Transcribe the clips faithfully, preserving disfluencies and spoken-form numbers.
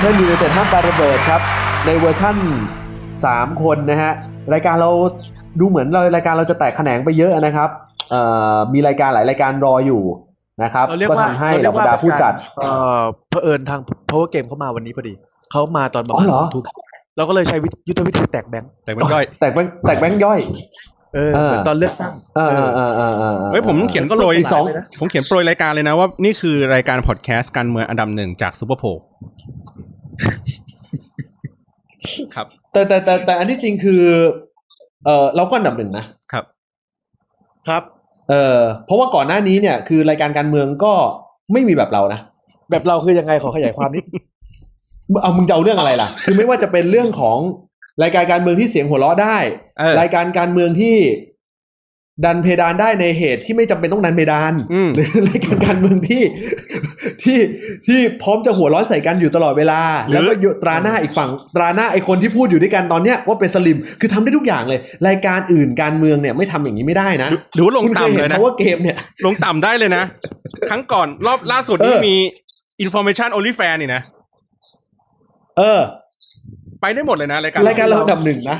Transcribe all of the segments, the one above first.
เคิลยูไนเต็ดห้ามปาระเบิดครับในเวอร์ชั่นสามคนนะฮะรายการเราดูเหมือนเรารายการเราจะแตกแขนงไปเยอะนะครับมีรายการหลายรายการรออยู่นะครับก็ทำให้เหล่าบรรดาผู้จัดเผอิญทาง Power Game เข้ามาวันนี้พอดีเขามาตอนประมาณสองทุ่มเราก็เลยใช้ยุทธวิธีแตกแบงค์แตกแบงค์ย่อยแตกแบงค์แตกแบงค์ย่อยเออเหมือนตอนเลือกตั้งเออเออเออเออเฮ้ยผมเขียนก็โรยสองผมเขียนโปรยรายการเลยนะว่านี่คือรายการพอดแคสต์การเมืองอันดับหนึ่งจากซูเปอร์โพลครับแต่แต่แต่แต่อันที่จริงคือเออเราก็อันดับหนึ่งนะครับครับเออเพราะว่าก่อนหน้านี้เนี่ยคือรายการการเมืองก็ไม่มีแบบเรานะแบบเราคือยังไงขอขยายความนิดเอามึงจะเอาเรื่องอะไรล่ะคือไม่ว่าจะเป็นเรื่องของรายการการเมืองที่เสียงหัวเราะได้รายการการเมืองที่ดันเพดานได้ในเหตุที่ไม่จำเป็นต้องดันเพดานหรือรายการการเมืองที่ที่ที่พร้อมจะหัวร้อนใส่กันอยู่ตลอดเวลาแล้วก็ตราหน้าอีกฝั่งตราหน้าไอ้คนที่พูดอยู่ด้วยกันตอนเนี้ยว่าเป็นสลิมคือทำได้ทุกอย่างเลยรายการอื่นการเมืองเนี่ยไม่ทำอย่างนี้ไม่ได้นะหรือลงต่ำเลยนะเพราะว่าเกมเนี่ยลงต่ำได้เลยนะครั้งก่อนรอบล่าสุดนี่มี information only fan นี่นะเออไปได้หมดเลยนะรายการรายการเราอันดับหนึ่งนะ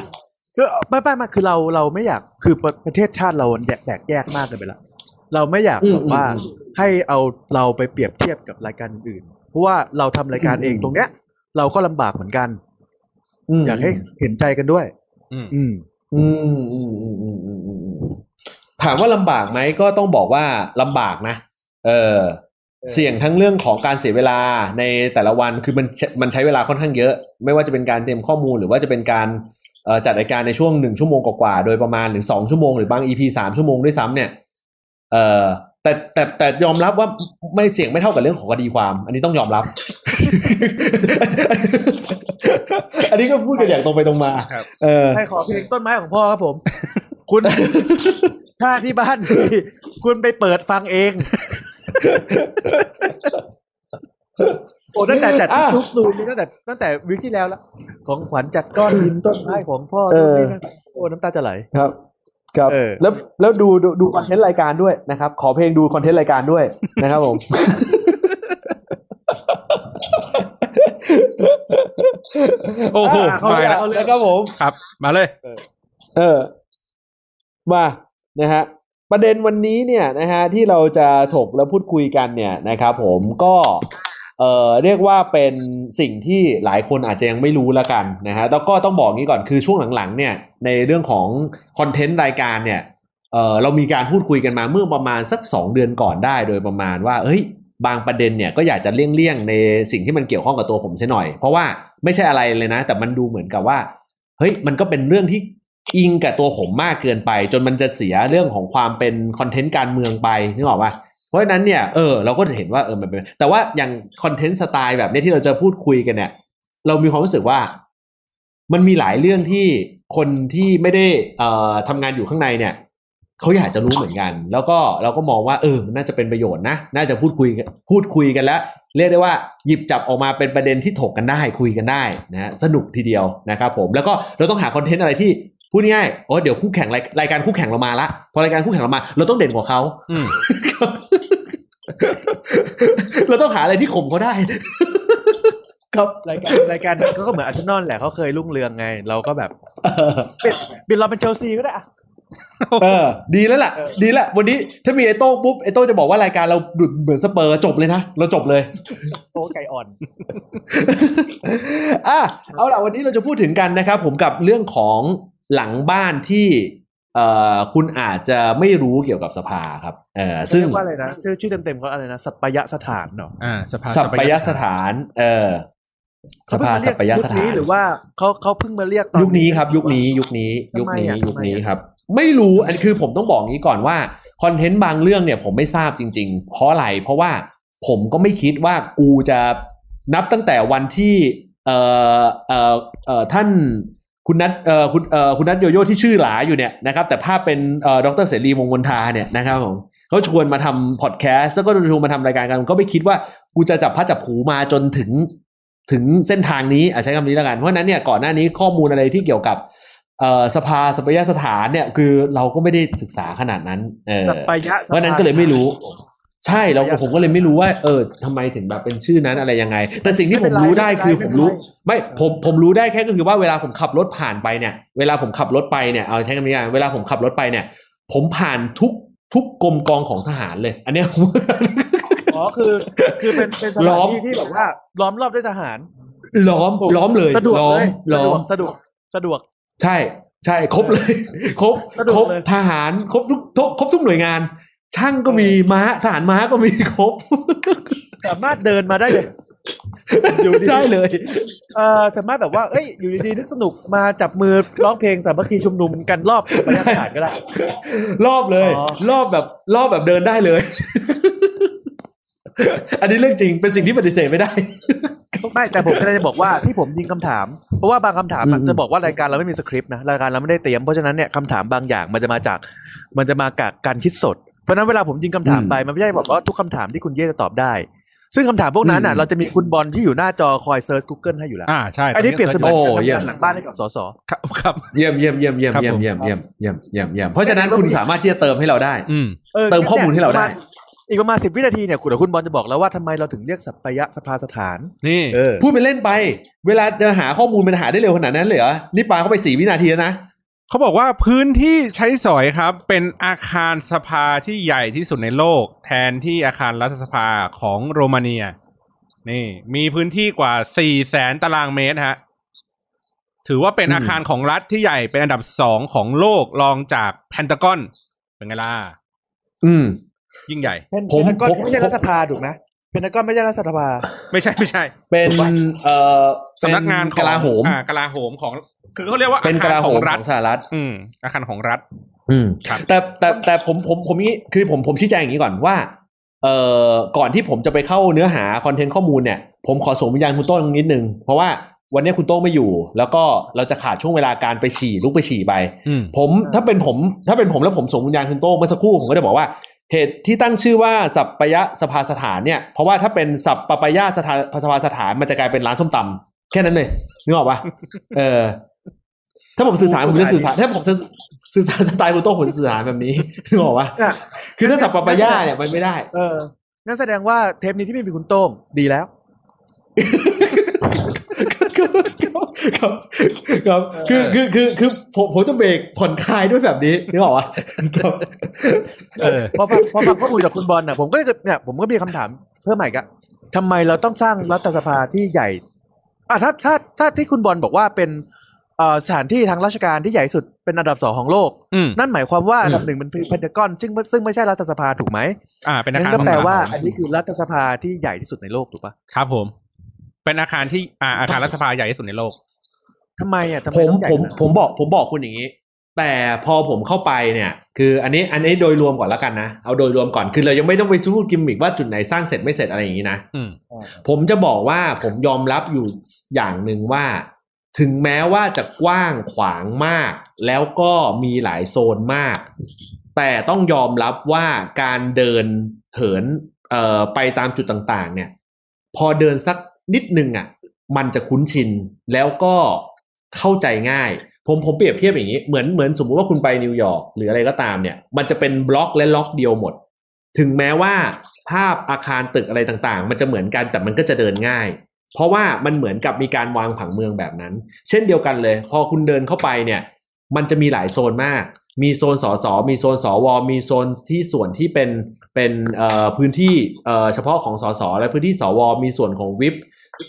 คือไม่ไม่ไม่คือเราเราไม่อยากคือประเทศชาติเราแยกแตกแยกมากเลยไปละเราไม่อยากแบบว่าให้เอาเราไปเปรียบเทียบกับรายการอื่นๆเพราะว่าเราทำรายการเองตรงเนี้ยเราก็ลำบากเหมือนกันอยากให้เห็นใจกันด้วยอืมอืมอืมอืมอืมอืมอืมถามว่าลำบากไหมก็ต้องบอกว่าลำบากนะเออเสี่ยงทั้งเรื่องของการเสียเวลาในแต่ละวันคือมันมันใช้เวลาค่อนข้างเยอะไม่ว่าจะเป็นการเตรียมข้อมูลหรือว่าจะเป็นการจัดรายการในช่วงหนึ่งชั่วโมงกว่าๆโดยประมาณหรือสองชั่วโมงหรือบาง อี พี สามชั่วโมงด้วยซ้ำเนี่ยเอ่อแต่แต่แต่ยอมรับว่าไม่เสี่ยงไม่เท่ากับเรื่องของคดีความอันนี้ต้องยอมรับ อันนี้ก็พูดกันอย่างตรงไปตรงมาเออให้ขอเพลงต้นไม้ของพ่อครับผมคุณถ้าที่บ้านคุณไปเปิดฟังเองโอ้ตั้งแต่จัดทุกซูมตั้งแต่ตั้งแต่วิกที่แล้วละของขวัญจากก้อนดินต้นไม้ของพ่อต้นนี้โอ้น้ำตาจะไหลครับครับแล้วแล้วดูดูคอนเทนต์รายการด้วยนะครับขอเพลงดูคอนเทนต์รายการด้วยนะครับผมโอ้โหมาแล้วครับผมครับมาเลยเออมานะฮะประเด็นวันนี้เนี่ยนะฮะที่เราจะถกและพูดคุยกันเนี่ยนะครับผมก็เอ่อเรียกว่าเป็นสิ่งที่หลายคนอาจจะยังไม่รู้ละกันนะฮะแล้วก็ต้องบอกงี้ก่อนคือช่วงหลังๆเนี่ยในเรื่องของคอนเทนต์รายการเนี่ยเอ่อเรามีการพูดคุยกันมาเมื่อประมาณสักสองเดือนก่อนได้โดยประมาณว่าเฮ้ยบางประเด็นเนี่ยก็อยากจะเลี่ยงๆในสิ่งที่มันเกี่ยวข้องกับตัวผมซะหน่อยเพราะว่าไม่ใช่อะไรเลยนะแต่มันดูเหมือนกับว่าเฮ้ยมันก็เป็นเรื่องที่อิงกับตัวผมมากเกินไปจนมันจะเสียเรื่องของความเป็นคอนเทนต์การเมืองไปนึกออกป่ะเพราะฉะนั้นเนี่ยเออเราก็เห็นว่าเออมันเป็นแต่ว่าอย่างคอนเทนต์สไตล์แบบนี้ที่เราจะพูดคุยกันเนี่ยเรามีความรู้สึกว่ามันมีหลายเรื่องที่คนที่ไม่ได้เอ่อทำงานอยู่ข้างในเนี่ยเขาอยากจะรู้เหมือนกันแล้วก็เราก็มองว่าเออมันน่าจะเป็นประโยชน์นะน่าจะพูดคุยพูดคุยกันแล้วเรียกได้ว่าหยิบจับออกมาเป็นประเด็นที่ถกกันได้คุยกันได้นะสนุกทีเดียวนะครับผมแล้วก็เราต้องหาคอนเทนต์อะไรที่พูดง่ายๆอ๋อเดี๋ยวคู่แข่งรายการคู่แข่งเรามาละพอรายการคู่แข่งเรามาเราต้องเด่นกว่าเขาเราต้องหาอะไรที่ข่มเขาได้ครับรายการรายการก็เหมือนอาร์เซนอลแหละเขาเคยรุ่งเรืองไงเราก็แบบเป็นเราเป็นเชลซีก็ได้อะเออดีแล้วล่ะดีแล้ววันนี้ถ้ามีไอโต้ปุ๊บไอโต้จะบอกว่ารายการเราดุดเหมือนสเปอร์จบเลยนะเราจบเลยโอ้ไก่อ่อนอ่ะเอาล่ะวันนี้เราจะพูดถึงกันนะครับผมกับเรื่องของหลังบ้านที่เอ่อคุณอาจจะไม่รู้เกี่ยวกับสภาครับเอ่อซึ่งเรียกว่าอะไรนะชื่อชื่อเต็มๆเขาอะไรนะสัปปยสถานเนาะอ่าสภาสัปปยสถานเอ่อสภาสัปปยสถานยุคนี้หรือว่าเขาเขาเพิ่งมาเรียกตอนยุคนี้ครับยุคนี้ยุคนี้ยุคนี้ยุคนี้ครับไม่รู้อันคือผมต้องบอกงี้ก่อนว่าคอนเทนต์บางเรื่องเนี่ยผมไม่ทราบจริงๆเพราะอะไรเพราะว่าผมก็ไม่คิดว่ากูจะนับตั้งแต่วันที่เอ่อเอ่อเอ่อท่านคุณนัทเอ่อคุณเอ่อคุณนัทโยโย่ที่ชื่อหลาอยู่เนี่ยนะครับแต่ภาพเป็นเอ่อดร.เสรีวงศ์มนทาเนี่ยนะครับผมเขาชวนมาทำพอดแคสต์แล้วก็ชวนมาทำรายการกันก็ไม่คิดว่ากูจะจับพัดจับผูมาจนถึงถึงเส้นทางนี้อ่ะใช้คำนี้แล้วกันเพราะนั้นเนี่ยก่อนหน้านี้ข้อมูลอะไรที่เกี่ยวกับเอ่อสภาสัปปยสถานเนี่ยคือเราก็ไม่ได้ศึกษาขนาดนั้นเออเพราะนั้นก็เลยไม่รู้ ใช่แล้วผมก็เลยไม่รู้ว่าเออทำไมถึงแบบเป็นชื่อนั้นอะไรยังไงแต่สิ่งที่ผมรู้ได้คือผมรู้ไม่ผมผมรู้ได้แค่ก็คือว่าเวลาผมขับรถผ่านไปเนี่ยเวลาผมขับรถไปเนี่ยเอาใช้คำนี้กันเวลาผมขับรถไปเนี่ยผมผ่านทุกทุกกรมกองของทหารเลยอันเนี้ยอ๋อคือคือเป็นเป็นสถานที่ที่แบบว่าล้อมรอบด้วยทหารล้อมล้อมเลยสะดวกเลยล้อมสะดวกสะดวกใช่ใช่ครบเลยครบครบทหารครบทุกครบทุกหน่วยงานช่างก็มีม้าทหารม้าก็มีครบสามารถเดินมาได้เลยอยู่ได้เลยเอ่อสามารถแบบว่าเอ้ยอยู่ดีๆนึกสนุกมาจับมือร้องเพลงสามัคคีชุมนุมกันรอบบรรยากาศก็ได้รอบเลยรอบแบบรอบแบบเดินได้เลยอันนี้เรื่องจริงเป็นสิ่งที่ปฏิเสธไม่ได้ไม่แต่ผมก็จะบอกว่าที่ผมยิงคำถามเพราะว่าบางคำถามจะบอกว่ารายการเราไม่มีสคริปต์นะรายการเราไม่ได้เตรียมเพราะฉะนั้นเนี่ยคำถามบางอย่างมันจะมาจากมันจะมาจากการคิดสดเพราะนั้นเวลาผมยิงคำถามไปมันไม่ใช่บอกว่าทุกคำถามที่คุณเย่จะตอบได้ซึ่งคำถามพวกนั้นอ่ะเราจะมีคุณบอลที่อยู่หน้าจอคอยเซิร์ช Google ให้อยู่แล้วอ่าใช่อันนี้เปลี่ยนสมองหลังบ้านให้กับสสครับเยี่ยมเยี่ยมเยี่ยมเยี่ยมเยี่ยมเยี่ยมเยี่ยมเยี่ยมเยี่ยมเยี่ยมเพราะฉะนั้นคุณสามารถที่จะเติมให้เราได้เติมข้อมูลให้เราได้อีกประมาณสิบวินาทีเนี่ยคุณคุณบอลจะบอกแล้วว่าทำไมเราถึงเรียกสัปยะสภาสถานนี่พูดไปเล่นไปเวลาจะหาข้อมูลมันหาได้เร็วขนาดนั้นเลยเหรอนี่ปาเข้าไปสี่วินาทีแล้วนะเขาบอกว่าพื้นที่ใช้สอยครับเป็นอาคารสภาที่ใหญ่ที่สุดในโลกแทนที่อาคารรัฐสภาของโรมาเนียนี่มีพื้นที่กว่า สี่แสน ตารางเมตรฮะถือว่าเป็นอาคารของรัฐที่ใหญ่เป็นอันดับสองของโลกรองจากแพนทากอนเป็นไงล่ะอืมยิ่งใหญ่ผมก็ไม่ใช่รัฐสภาถูกนะเป็นนักก็ไม่ใช่รัฐสภาไม่ใช่ไม่ใช่เป็นเอ่อสำนักงานกลาโหมอ่ากลาโหมของคือเขาเรียกว่าเป็นกลาโหมของสหรัฐอืมอาคารของรัฐอืมครับแต่แต่แต่ผมผมผมนี้คือผมผมชี้แจงอย่างนี้ก่อนว่าเอ่อก่อนที่ผมจะไปเข้าเนื้อหาคอนเทนต์ข้อมูลเนี่ยผมขอส่งวิญญาณคุณโต้งนิดนึงเพราะว่าวันนี้คุณโต้งไม่อยู่แล้วก็เราจะขาดช่วงเวลาการไปฉี่ลุกไปฉี่ไปผมถ้าเป็นผมถ้าเป็นผมแล้วผมส่งวิญญาณคุณโต้งเมื่อสักครู่ผมก็จะบอกว่าเหตุที่ตั้งชื่อว่าสัปปยะสภาสถานเนี่ยเพราะว่าถ้าเป็นสัปปยะสถานสภาสถานมันจะกลายเป็นร้านส้มตำแค่นั้นเลยนึกออกปะเออถ้าผมสื่อสารผมจะสื่อสารถ้าผมสื่อสารสไตล์คุณโต้งผมสื่อสารแบบนี้นึกออกปะคือถ้าสัปปยะเนี่ยมันไม่ได้เออนั่นแสดงว่าเทปนี้ที่ไม่มีคุณโต้งดีแล้วครับครับคือคือคือคือผมผมจะเบรกผ่อนคลายด้วยแบบนี้นึกออกป่ะพอฟังพอฟังข้อมูลจากคุณบอลน่ะผมก็เนี่ยผมก็มีคำถามเพิ่มใหม่กะทำไมเราต้องสร้างรัฐสภาที่ใหญ่อ่ะถ้าถ้าถ้าที่คุณบอลบอกว่าเป็นสถานที่ทางราชการที่ใหญ่สุดเป็นอันดับสองของโลกนั่นหมายความว่าอันดับหนึ่งมันเป็นแพนทากอนซึ่งซึ่งไม่ใช่รัฐสภาถูกไหมอ่าเป็นอาคารนั่นก็แปลว่าอันนี้คือรัฐสภาที่ใหญ่ที่สุดในโลกถูกป่ะครับผมเป็นอาคารที่อ่าอาคารรัฐสภาใหญ่ที่สุดในโลกทำไมอ่ะผมผมผมบอกผมบอกคุณอย่างนี้แต่พอผมเข้าไปเนี่ยคืออันนี้อันนี้โดยรวมก่อนแล้วกันนะเอาโดยรวมก่อนคือเรายังไม่ต้องไปพูดกิมมิกว่าจุดไหนสร้างเสร็จไม่เสร็จอะไรอย่างนี้นะผมจะบอกว่าผมยอมรับอยู่อย่างหนึ่งว่าถึงแม้ว่าจะกว้างขวางมากแล้วก็มีหลายโซนมากแต่ต้องยอมรับว่าการเดินเหินเอ่อไปตามจุดต่างๆเนี่ยพอเดินสักนิดนึงอ่ะมันจะคุ้นชินแล้วก็เข้าใจง่ายผมผมเปรียบเทียบอย่างนี้เหมือนเหมือนสมมุติว่าคุณไปนิวยอร์กหรืออะไรก็ตามเนี่ยมันจะเป็นบล็อกและล็อกเดียวหมดถึงแม้ว่าภาพอาคารตึกอะไรต่างๆมันจะเหมือนกันแต่มันก็จะเดินง่ายเพราะว่ามันเหมือนกับมีการวางผังเมืองแบบนั้นเช่นเดียวกันเลยพอคุณเดินเข้าไปเนี่ยมันจะมีหลายโซนมากมีโซนสสมีโซนสวมีโซนที่ส่วนที่เป็นเป็นเอ่อพื้นที่เอ่อเฉพาะของสสและพื้นที่สวมีส่วนของวิป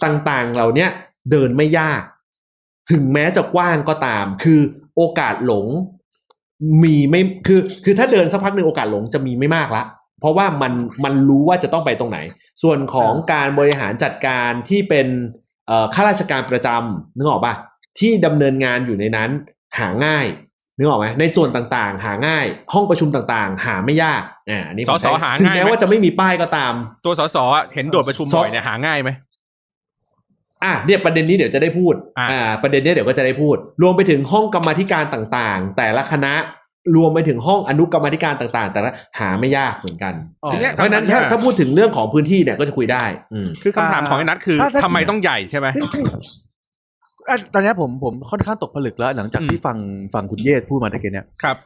ต่างๆเหล่านี้เดินไม่ยากถึงแม้จะกว้างก็ตามคือโอกาสหลงมีไม่คือคือถ้าเดินสักพักหนึ่งโอกาสหลงจะมีไม่มากละเพราะว่ามันมันรู้ว่าจะต้องไปตรงไหนส่วนของการบริหารจัดการที่เป็นเอ่อข้าราชการประจำนึกออกป่ะที่ดำเนินงานอยู่ในนั้นหาง่ายนึกออกไหมในส่วนต่างๆหาง่ายห้องประชุมต่างๆหาไม่ยากอ่านี่สสหาง่ายถึงแม้ว่าจะไม่มีป้ายก็ตามตัวสสเห็นโดดประชุมบ่อยเนี่ยหาง่ายไหมอ่ะเนี่ยประเด็นนี้เดี๋ยวจะได้พูดอ่าประเด็นนี้เดี๋ยวก็จะได้พูดรวมไปถึงห้องกรรมธิการต่างๆแต่ละคณะรวมไปถึงห้องอนุกรรมธิการต่างๆแต่ละหาไม่ยากเหมือนกันเพราะนั้นถ้าถ้าพูดถึงเรื่องของพื้นที่เนี่ยก็จะคุยได้คือคำถามของไอ้นัทคือทำไมต้องใหญ่ใช่ไหมตอนนี้ผมผมค่อนข้างตกผลึกแล้วหลังจากที่ฟังฟังคุณเยสพูดมาตะกี้เนี่ยครับ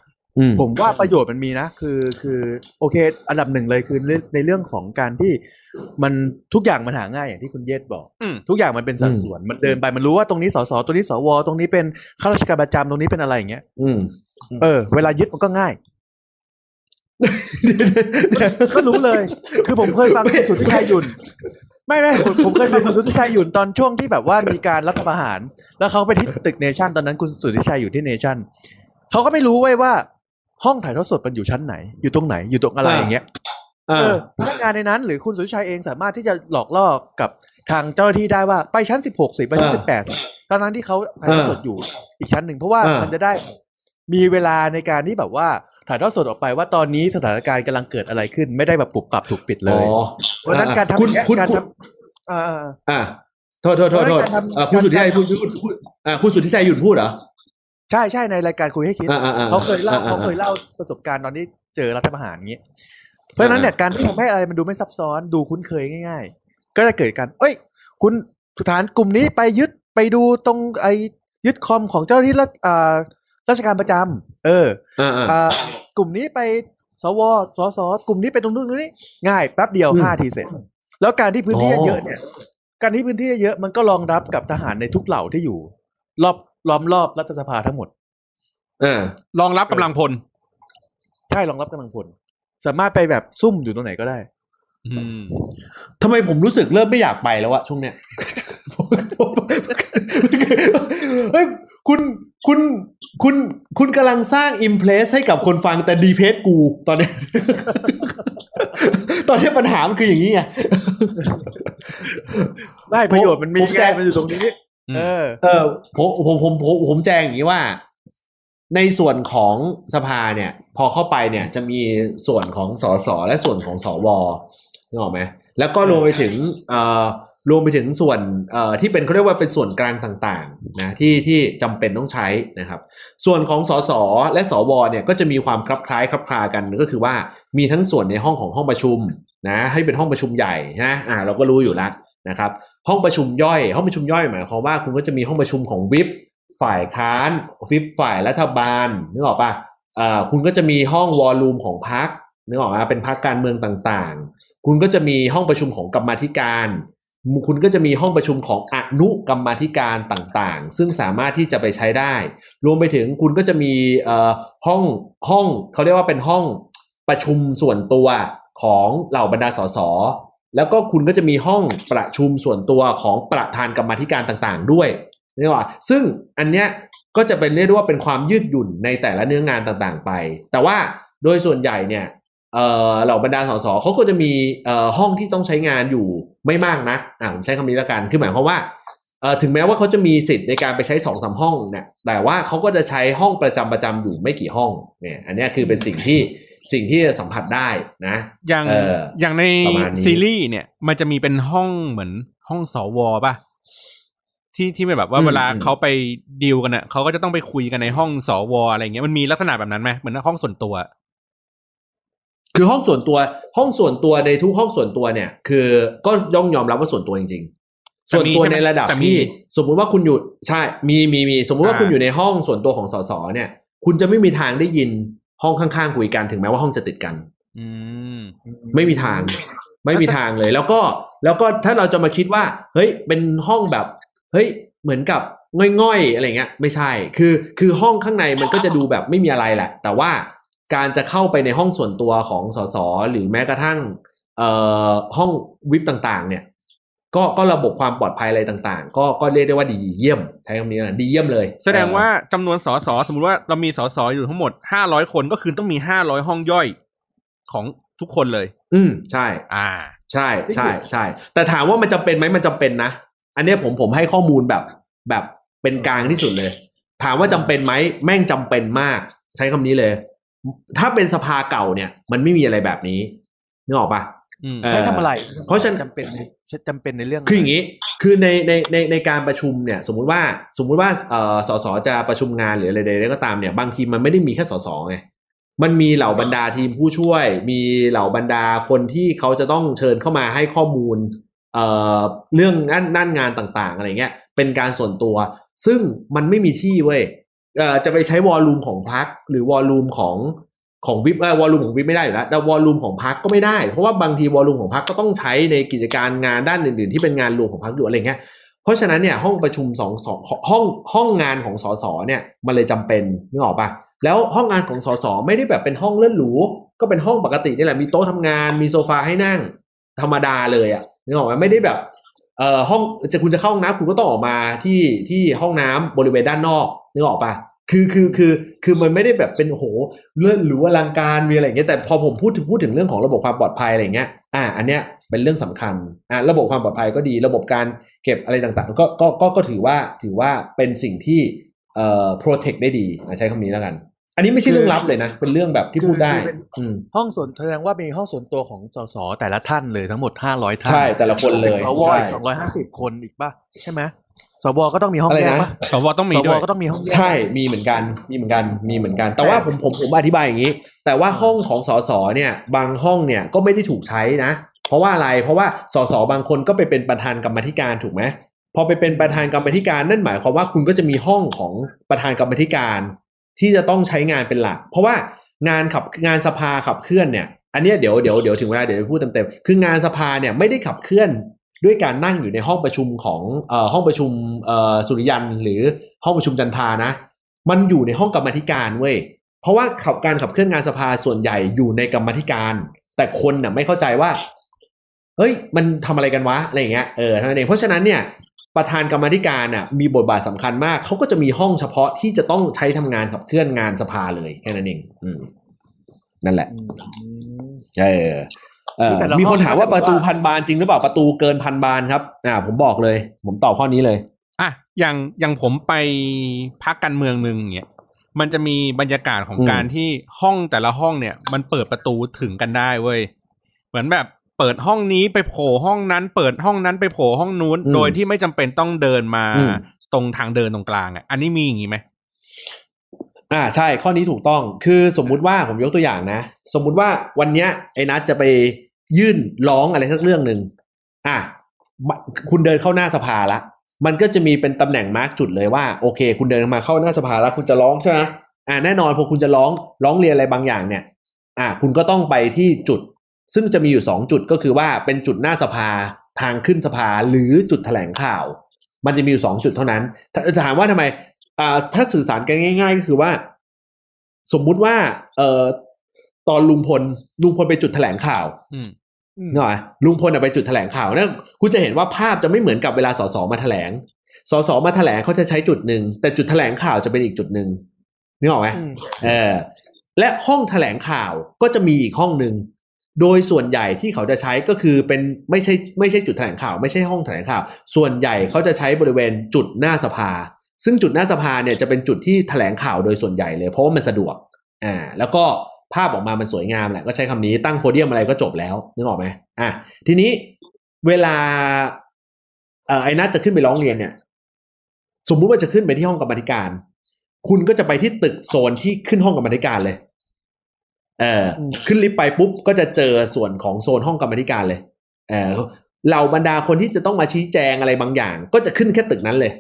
ผมว่าประโยชน์มันมีนะคือคือโอเคอันดับหนึ่งเลยคือในเรื่องของการที่มันทุกอย่างมันหาง่ายอย่างที่คุณเยศบอกทุกอย่างมันเป็นสัดส่วนมันเดินไปมันรู้ว่าตรงนี้สสตรงนี้สวตรงนี้เป็นข้าราชการประจำตรงนี้เป็นอะไรอย่างเงี้ยเออเวลายึดมันก็ง่ายก็รู้เลยคือผมเคยฟังคุณสุทธิชัยหยุ่นไม่ไม่ผมเคยฟังคุณสุทธิชัยหยุ่นตอนช่วงที่แบบว่ามีการรัฐประหารแล้วเขาไปที่ตึกเนชั่นตอนนั้นคุณสุทธิชัยอยู่ที่เนชั่นเขาก็ไม่รู้ไว้ว่าห้องถ่ายทอดสดมันอยู่ชั้นไหนอยู่ตรงไหนอยู่ตรงอะไรอย่างเงี้ยเออพนักงานในนั้นหรือคุณสุทธิชัยเองสามารถที่จะหลอกล่อกับทางเจ้าหน้าที่ได้ว่าไปชั้นสิบหกสิไปชั้นสิบแปดตอนนั้นที่เขาถ่ายทอดสดอยู่อีกชั้นหนึ่งเพราะว่ามันจะได้มีเวลาในการที่แบบว่าถ่ายทอดสดออกไปว่าตอนนี้สถานการณ์กำลังเกิดอะไรขึ้นไม่ได้แบบปุบปับถูกปิดเลยเพราะฉะนั้นการทำการทำอ่าอ่าโทษโทษโทษโทษคุณสุทธิชัยพูดอ่าคุณสุทธิชัยหยุดพูดเหรอใช่ใช่ในรายการคุยให้คิดเขาเคยเล่าเขาเคยเล่าประสบการณ์ตอนที่เจอรัฐประหารอย่างเงี้ยเพราะฉะนั้นเนี่ยการที่ทำให้อะไรมันดูไม่ซับซ้อนดูคุ้นเคยง่ายๆก็จะเกิดการเอ้ยคุณสถานกลุ่มนี้ไปยึดไปดูตรงไอ้ยึดคอมของเจ้าหน้าที่รัฐอ่าราชการประจำเอออ่ากลุ่มนี้ไปสวสสกลุ่มนี้ไปตรงนู้นนี่ง่ายแป๊บเดียวห้าทีเสร็จแล้วการที่พื้นที่เยอะเนี่ยการที่พื้นที่เยอะมันก็รองรับกับทหารในทุกเหล่าที่อยู่รอบล้อมรอบรัฐสภาทั้งหมดเออรองรับกำลังพลใช่รองรับกำลังพลสามารถไปแบบซุ่มอยู่ตรงไหนก็ได้อืมทำไมผมรู้สึกเริ่มไม่อยากไปแล้วอะช่วงเนี้ยเฮ้ยคุณคุณคุณคุณกำลังสร้างอิมเพรสให้กับคนฟังแต่ดีเพจกูตอนนี้ตอนนี้ปัญหามันคืออย่างนี้ไงได้ประโยชน์มันมีแก้มันอยู่ตรงนี้เออเออผมผมผมผมแจ้งอย่างนี้ว่าในส่วนของสภาเนี่ยพอเข้าไปเนี่ยจะมีส่วนของสสและส่วนของสวนึกออกไหมแล้วก็รวมไปถึงเอ่อรวมไปถึงส่วนเอ่อที่เป็นเขาเรียกว่าเป็นส่วนกลางต่างๆนะที่ที่จำเป็นต้องใช้นะครับส่วนของสสและสวเนี่ยก็จะมีความคลับคล้ายคลับคลากันก็คือว่ามีทั้งส่วนในห้องของห้องประชุมนะให้เป็นห้องประชุมใหญ่นะอ่าเราก็รู้อยู่แล้วนะครับห้องประชุมย่อยห้องประชุมย่อยหมายความว่าคุณก็จะมีห้องประชุมของวิปฝ่ายค้านวิปฝ่ายรัฐบาลนึกออกป่ะเอ่อคุณก็จะมีห้องวอลลุ่มของพรรคนึกออกป่ะเป็นพรรคการเมืองต่างๆคุณก็จะมีห้องประชุมของกรรมาธิการคุณก็จะมีห้องประชุมของอนุกรรมาธิการต่างๆซึ่งสามารถที่จะไปใช้ได้รวมไปถึงคุณก็จะมีเอ่อห้องห้องเขาเรียกว่าเป็นห้องประชุมส่วนตัวของเหล่าบรรดาสสแล้วก็คุณก็จะมีห้องประชุมส่วนตัวของประธานกรรมาธิการต่างๆด้วยนี่ว่าซึ่งอันเนี้ยก็จะเป็นเรียกว่าเป็นความยืดหยุ่นในแต่ละเนื้องานต่างๆไปแต่ว่าโดยส่วนใหญ่เนี่ยเอ่อเหล่าบรรดาสสเขาก็จะมีเอ่อห้องที่ต้องใช้งานอยู่ไม่มากนักอ่ะผมใช้คำนี้ละกันคือหมายความว่าเอ่อถึงแม้ว่าเขาจะมีสิทธิ์ในการไปใช้ สองถึงสาม ห้องเนี่ยแต่ว่าเขาก็จะใช้ห้องประจำประจำอยู่ไม่กี่ห้องเนี่ยอันเนี้ยคือเป็นสิ่งที่สิ่งที่สัมผัสได้นะอย่าง อ, อ, อย่างในซีรีส์เนี่ยมันจะมีเป็นห้องเหมือนห้องสวป่ะที่ที่แบบว่าเวลาเขาไปดีลกันน่ะเขาก็จะต้องไปคุยกันในห้องสวอะไรเงี้ยมันมีลักษณะแบบนั้นไหมเหมือนห้องส่วนตัวคือห้องส่วนตัวห้องส่วนตัวในทุกห้องส่วนตัวเนี่ยคือก็ย่องยอมรับว่าส่วนตัวจริงๆส่วนตัวในระดับที่สมมุติว่าคุณอยู่ใช่มีมีมีสมมุติว่าคุณอยู่ในห้องส่วนตัวของสสเนี่ยคุณจะไม่มีทางได้ยินห้องข้างๆคุยกันถึงแม้ว่าห้องจะติดกันอืมไม่มีทางไม่มีทางเลยแล้วก็แล้วก็ถ้าเราจะมาคิดว่าเฮ้ยเป็นห้องแบบเฮ้ยเหมือนกับง่อยๆอะไรเงี้ยไม่ใช่คือคือห้องข้างในมันก็จะดูแบบไม่มีอะไรแหละแต่ว่าการจะเข้าไปในห้องส่วนตัวของสสหรือแม้กระทั่งเอ่อห้องวิปต่างๆเนี่ยก็ก็ระบบความปลอดภัยอะไรต่างๆก็ก็เรียกได้ว่าดีเยี่ยมใช้คำนี้นะดีเยี่ยมเลยแสดงว่าจำนวนสสสมมุติว่าเรามีสสอยู่ทั้งหมดห้าร้อยคนก็คือต้องมีห้าร้อยห้องย่อยของทุกคนเลยอืมใช่อ่าใช่ใช่ใช่แต่ถามว่ามันจำเป็นไหมมันจำเป็นนะอันนี้ผมผมให้ข้อมูลแบบแบบเป็นกลางที่สุดเลยถามว่าจำเป็นไหมแม่งจำเป็นมากใช้คำนี้เลยถ้าเป็นสภาเก่าเนี่ยมันไม่มีอะไรแบบนี้นึกออกปะใช้ทำอะไรเพราะฉันจำเป็นจำเป็นในเรื่องคืออย่างนี้คือในในในในการประชุมเนี่ยสมมุติว่าสมมุติว่าเอ่อสสจะประชุมงานหรืออะไรใดๆก็ตามเนี่ยบางทีมันไม่ได้มีแค่สสไงมันมีเหล่าบรรดาทีมผู้ช่วยมีเหล่าบรรดาคนที่เขาจะต้องเชิญเข้ามาให้ข้อมูลเอ่อเรื่องนั่นงานต่างๆอะไรเงี้ยเป็นการส่วนตัวซึ่งมันไม่มีที่เว้ย จะไปใช้วอลลุ่มของพรรคหรือวอลลุ่มของของวิปวอลลุ่มของวิปไม่ได้อยู่แล้วแต่วอลลุ่มของพรรคก็ไม่ได้เพราะว่าบางทีวอลลุ่มของพรรคก็ต้องใช้ในกิจการงานด้านอื่นๆที่เป็นงานรวมของพรรคอยู่อะไรเงี้ยเพราะฉะนั้นเนี่ยห้องประชุมสองสองห้องห้องงานของสสเนี่ยมันเลยจำเป็นนึกออกปะแล้วห้องงานของสสไม่ได้แบบเป็นห้องเลื่อนหรูก็เป็นห้องปกตินี่แหละมีโต๊ะทำงานมีโซฟาให้นั่งธรรมดาเลยอ่ะนึกออกไหมไม่ได้แบบเอ่อห้องจะคุณจะเข้าห้องน้ำคุณก็ต้องออกมาที่ที่ห้องน้ำบริเวณด้านนอกนึกออกปะคือคือคือคือมันไม่ได้แบบเป็นโหเลื่อนหรูอลังการมีอะไรอย่างเงี้ยแต่พอผมพูดถึงพูดถึงเรื่องของระบบความปลอดภัยอะไรอย่างเงี้ยอ่าอันเนี้ยเป็นเรื่องสำคัญอ่าระบบความปลอดภัยก็ดีระบบการเก็บอะไรต่างๆก็ก็ก็ก็ถือว่าถือว่าเป็นสิ่งที่เอ่อ protect ได้ดีใช้คำนี้แล้วกันอันนี้ไม่ใช่เรื่องลับเลยนะเป็นเรื่องแบบที่พูดได้ห้องส่วนแสดงว่ามีห้องส่วนตัวของสสแต่ละท่านเลยทั้งหมดห้าร้อยท่านใช่แต่ละคนเลยสวสองร้อยห้าสิบคนอีกป่ะใช่ไหมสวก็ต้องมีห้องแยกป่ะสวต้องมีด้วยสวก็ต้องมีห้องแยกใช่มีเหมือนกันมีเหมือนกันมีเหมือนกันแต่ว่าผมผมผมอธิบายอย่างนี้แต่ว่าห้องของสสเนี่ยบางห้องเนี่ยก็ไม่ได้ถูกใช้นะเพราะว่าอะไรเพราะว่าสสบางคนก็ไปเป็นประธานกรรมธิการถูกไหมพอไปเป็นประธานกรรมธิการนั่นหมายความว่าคุณก็จะมีห้องของประธานกรรมธิการที่จะต้องใช้งานเป็นหลักเพราะว่างานขับงานสภาขับเคลื่อนเนี่ยอันนี้เดี๋ยวเดี๋ยวเดี๋ยวถึงเวลาเดี๋ยวพูดเต็มๆคืองานสภาเนี่ยไม่ได้ขับเคลื่อนด้วยการนั่งอยู่ในห้องประชุมของเอ่อห้องประชุมเอ่อสุริยันหรือห้องประชุมจันทานะมันอยู่ในห้องกรรมธิการเว้ยเพราะว่าขับการขับเคลื่อนงานสภาส่วนใหญ่อยู่ในกรรมธิการแต่คนน่ะไม่เข้าใจว่าเฮ้ยมันทำอะไรกันวะอะไรอย่างเงี้ยเออท่านเองเพราะฉะนั้นเนี่ยประธานกรรมธิการน่ะมีบทบาทสำคัญมากเขาก็จะมีห้องเฉพาะที่จะต้องใช้ทำงานขับเคลื่อนงานสภาเลยแค่นั้นเองอืมนั่นแหละใช่มีคนถามว่าประตูพันบานจริงหรือเปล่าประตูเกินพันบานครับอ่าผมบอกเลยผมตอบข้อนี้เลยอ่ะอย่างอย่างผมไปพรรคการเมืองนึงเนี่ยมันจะมีบรรยากาศของการที่ห้องแต่ละห้องเนี่ยมันเปิดประตูถึงกันได้เว้ยเหมือนแบบเปิดห้องนี้ไปโผล่ห้องนั้นเปิดห้องนั้นไปโผล่ห้องนู้นโดยที่ไม่จำเป็นต้องเดินมาตรงทางเดินตรงกลางอ่ะอันนี้มีอย่างนี้ไหมอ่าใช่ข้อนี้ถูกต้องคือสมมุติว่าผมยกตัวอย่างนะสมมุติว่าวันเนี้ยไอ้นัทจะไปยื่นร้องอะไรสักเรื่องหนึ่งอ่ะคุณเดินเข้าหน้าสภาละมันก็จะมีเป็นตำแหน่งมาร์กจุดเลยว่าโอเคคุณเดินมาเข้าหน้าสภาแล้วคุณจะร้องใช่ไหมอ่าแน่นอนพอคุณจะร้องร้องเรียนอะไรบางอย่างเนี่ยอ่าคุณก็ต้องไปที่จุดซึ่งจะมีอยู่สองจุดก็คือว่าเป็นจุดหน้าสภาทางขึ้นสภาหรือจุดแถลงข่าวมันจะมีอยู่สองจุดเท่านั้นถามว่าทำไมอ่าถ้าสื่อสารกันง่ายๆก็คือว่าสมมุติว่าเอ่อตอนลุงพลลุงพลไปจุดแถลงข่าวอืมเนาะลุงพลไปจุดแถลงข่าวเนี่ยคุณจะเห็นว่าภาพจะไม่เหมือนกับเวลาสสมาแถลงสสมาแถลงเขาจะใช้จุดนึงแต่จุดแถลงข่าวจะเป็นอีกจุดนึงนึกออกไหมเออและห้องแถลงข่าวก็จะมีอีกห้องนึงโดยส่วนใหญ่ที่เขาจะใช้ก็คือเป็นไม่ใช่ไม่ใช่จุดแถลงข่าวไม่ใช่ห้องแถลงข่าวส่วนใหญ่เขาจะใช้บริเวณจุดหน้าสภาซึ่งจุดหน้าสภาเนี่ยจะเป็นจุดที่แถลงข่าวโดยส่วนใหญ่เลยเพราะว่ามันสะดวกอ่าแล้วก็ภาพออกมามันสวยงามแหละก็ใช้คำนี้ตั้งโพเดียมอะไรก็จบแล้วนึกออกไหมอ่ะทีนี้เวลาเอ่อไอ้นัทจะขึ้นไปร้องเรียนเนี่ยสมมุติว่าจะขึ้นไปที่ห้องกรรมธิการคุณก็จะไปที่ตึกโซนที่ขึ้นห้องกรรมธิการเลยเออขึ้นลิฟต์ไปปุ๊บก็จะเจอส่วนของโซนห้องกรรมธิการเลยเออเหล่าบรรดาคนที่จะต้องมาชี้แจงอะไรบางอย่างก็จะขึ้นแค่ตึกนั้นเลย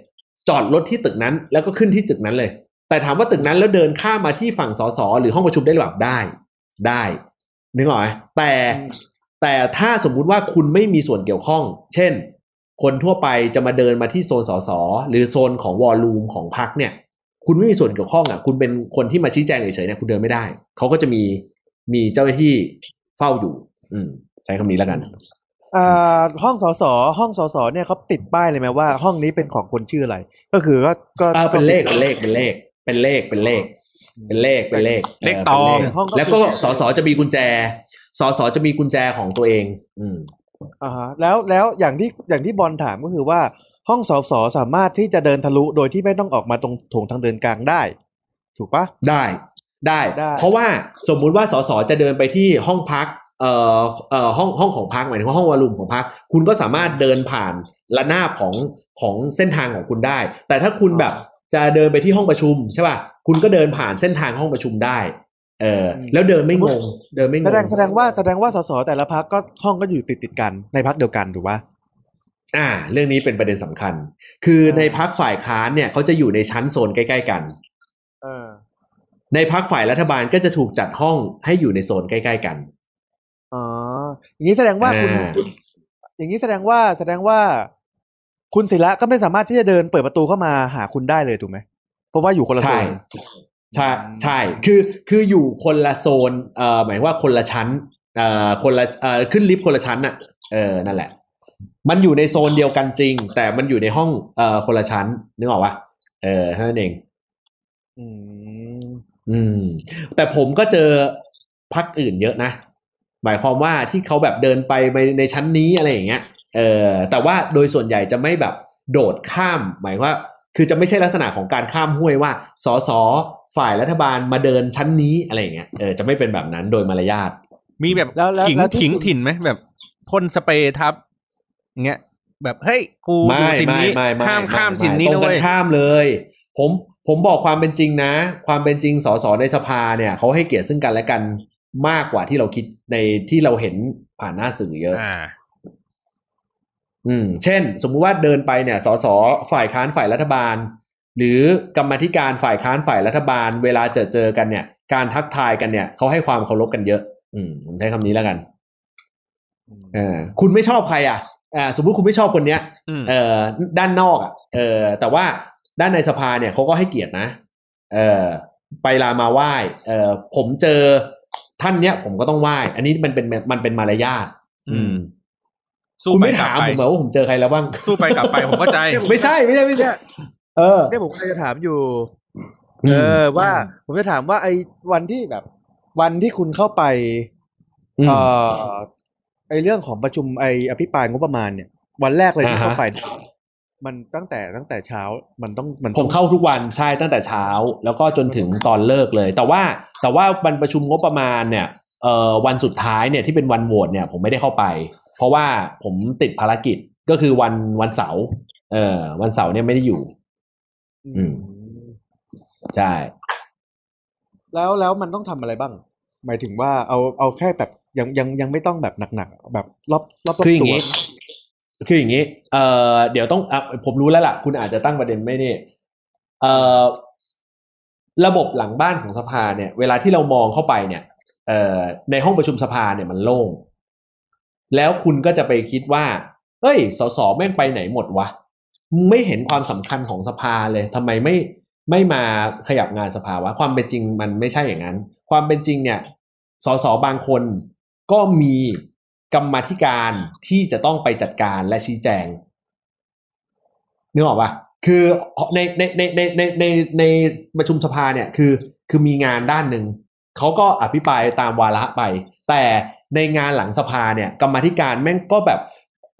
จอดรถที่ตึกนั้นแล้วก็ขึ้นที่ตึกนั้นเลยแต่ถามว่าตึกนั้นแล้วเดินข้ามมาที่ฝั่งสสหรือห้องประชุมได้หรือเปล่าได้ได้นึกออกไหมแต่แต่ถ้าสมมุติว่าคุณไม่มีส่วนเกี่ยวข้องเช่นคนทั่วไปจะมาเดินมาที่โซนสสหรือโซนของวอลลุ่มของพรรคเนี่ยคุณไม่มีส่วนเกี่ยวข้องอ่ะคุณเป็นคนที่มาชี้แจงเฉยๆเนี่ยคุณเดินไม่ได้เขาก็จะมีมีเจ้าหน้าที่เฝ้าอยู่อืมใช้คำนี้แล้วกันอ่าห้องสสห้องสสเนี่ยเขาติดป้ายเลยไหมว่าห้องนี้เป็นของคนชื่ออะไรก็คือก็ก็เป็นเลขเป็นเลขเป็นเลขเป็นเลขเป็นเลขเป็นเลขเป็นเลขเลขตองแล้วก็สสจะมีกุญแจสสจะมีกุญแจของตัวเองอืมอ่าฮะแล้วแล้วอย่างที่อย่างที่บอลถามก็คือว่าห้องสสสามารถที่จะเดินทะลุโดยที่ไม่ต้องออกมาตรงโถงทางเดินกลางได้ถูกปะได้ได้เพราะว่าสมมุติว่าสสจะเดินไปที่ห้องพักเอ่อเอ่อห้องห้องของพักหมายถึงว่าห้องวอลลุ่มของพักคุณก็สามารถเดินผ่านระนาบของของเส้นทางของคุณได้แต่ถ้าคุณแบบจะเดินไปที่ห้องประชุมใช่ป่ะคุณก็เดินผ่านเส้นทางห้องประชุมได้เออแล้วเดินไม่งงเดินไม่งงแสดงแสดงว่าแสดงว่าสสแต่ละพักก็ห้องก็อยู่ติดติดกันในพักเดียวกันถูกปะอ่าเรื่องนี้เป็นประเด็นสำคัญคือในพรรคฝ่ายค้านเนี่ยเขาจะอยู่ในชั้นโซนใกล้ๆกัน ในพรรคฝ่ายรัฐบาลก็จะถูกจัดห้องให้อยู่ในโซนใกล้ๆกันอ๋ออย่างนี้แสดงว่าคุณอย่างนี้แสดงว่าแสดงว่าคุณศิระก็ไม่สามารถที่จะเดินเปิดประตูเข้ามาหาคุณได้เลยถูกไหมเพราะว่าอยู่คนละโซนใช่ใช่คือคืออยู่คนละโซนเอ่อหมายว่าคนละชั้นเอ่อคนละเอ่อขึ้นลิฟต์คนละชั้นน่ะเออนั่นแหละมันอยู่ในโซนเดียวกันจริงแต่มันอยู่ในห้องเอ่อคนละชั้นนึกออกป่ะเออเท่านั้นเองอืมอืมแต่ผมก็เจอพรรคอื่นเยอะนะหมายความว่าที่เขาแบบเดินไปในชั้นนี้อะไรอย่างเงี้ยเออแต่ว่าโดยส่วนใหญ่จะไม่แบบโดดข้ามหมายว่าคือจะไม่ใช่ลักษณะของการข้ามห้วยว่าสสฝ่ายรัฐบาลมาเดินชั้นนี้อะไรอย่างเงี้ยเออจะไม่เป็นแบบนั้นโดยมารยาทมีแบบขิงขิงถิ่นไหมแบบพ่นสเปรย์ทับเงี้ยแบบเฮ้ยกูอยู่ถิ่นนี้ข้ามข้ามถิ่นนี้เลยข้ามเลยผมผมบอกความเป็นจริงนะความเป็นจริงสสในสภาเนี่ยเขาให้เกียรติซึ่งกันและกันมากกว่าที่เราคิดในที่เราเห็นผ่านหน้าสื่อเยอะอืมเช่นสมมุติว่าเดินไปเนี่ยสสฝ่ายค้านฝ่ายรัฐบาลหรือกรรมาธิการฝ่ายค้านฝ่ายรัฐบาลเวลาเจอเจอกันเนี่ยการทักทายกันเนี่ยเขาให้ความเคารพกันเยอะอืมผมใช้คำนี้แล้วกันเออคุณไม่ชอบใครอ่ะอ่าสมมุติคุณไม่ชอบคนเนี้ยเออด้านนอกอ่ะเออแต่ว่าด้านในสภาเนี่ยเขาก็ให้เกียรตินะเออไปลามาไหว้เออผมเจอท่านเนี้ยผมก็ต้องไหว้อันนี้มันเป็นมันเป็นมารยาทอืมสู้ไปถามผมเหมือนว่าผมเจอใครแล้วบ้างสู้ไปกลับไปผมเข้าใจไม่ใช่ไม่ใช่ไม่ใช่เออได้ผมจะถามอยู่เออว่าผมจะถามว่าไอ้วันที่แบบวันที่คุณเข้าไปเอ่อไอ้เรื่องของประชุมไอ้อภิปรายงบประมาณเนี่ยวันแรกเลยที่เข้าไปมันตั้งแต่ตั้งแต่เช้ามันต้องมันผมเข้าทุกวันใช่ตั้งแต่เช้าแล้วก็จนถึงตอนเลิกเลยแต่ว่าแต่ว่าวันประชุมงบประมาณเนี่ยเอ่อวันสุดท้ายเนี่ยที่เป็นวันโหวตเนี่ยผมไม่ได้เข้าไปเพราะว่าผมติดภารกิจก็คือวันวันเสาร์เอ่อวันเสาร์เนี่ยไม่ได้อยู่อืมใช่แล้วแล้วมันต้องทำอะไรบ้างหมายถึงว่าเอาเอาแค่แบบยังยังยังไม่ต้องแบบหนักๆแบบรอบรอบตัวคืออย่างนี้คืออย่างนี้เอ่อเดี๋ยวต้องผมรู้แล้วล่ะคุณอาจจะตั้งประเด็นไม่ได้เอ่อระบบหลังบ้านของสภาเนี่ยเวลาที่เรามองเข้าไปเนี่ยเอ่อในห้องประชุมสภาเนี่ยมันโล่งแล้วคุณก็จะไปคิดว่าเฮ้ยสสแม่งไปไหนหมดวะไม่เห็นความสำคัญของสภาเลยทำไมไม่ไม่มาขยับงานสภาวะความเป็นจริงมันไม่ใช่อย่างนั้นความเป็นจริงเนี่ยสสบางคนก็มีกรรมาธิการที่จะต้องไปจัดการและชี้แจงนึกออกปะคือในในในในในในในประชุมสภาเนี่ยคือคือมีงานด้านหนึ่งเขาก็อภิปรายตามวาระไปแต่ในงานหลังสภาเนี่ยกรรมาธิการแม่งก็แบบ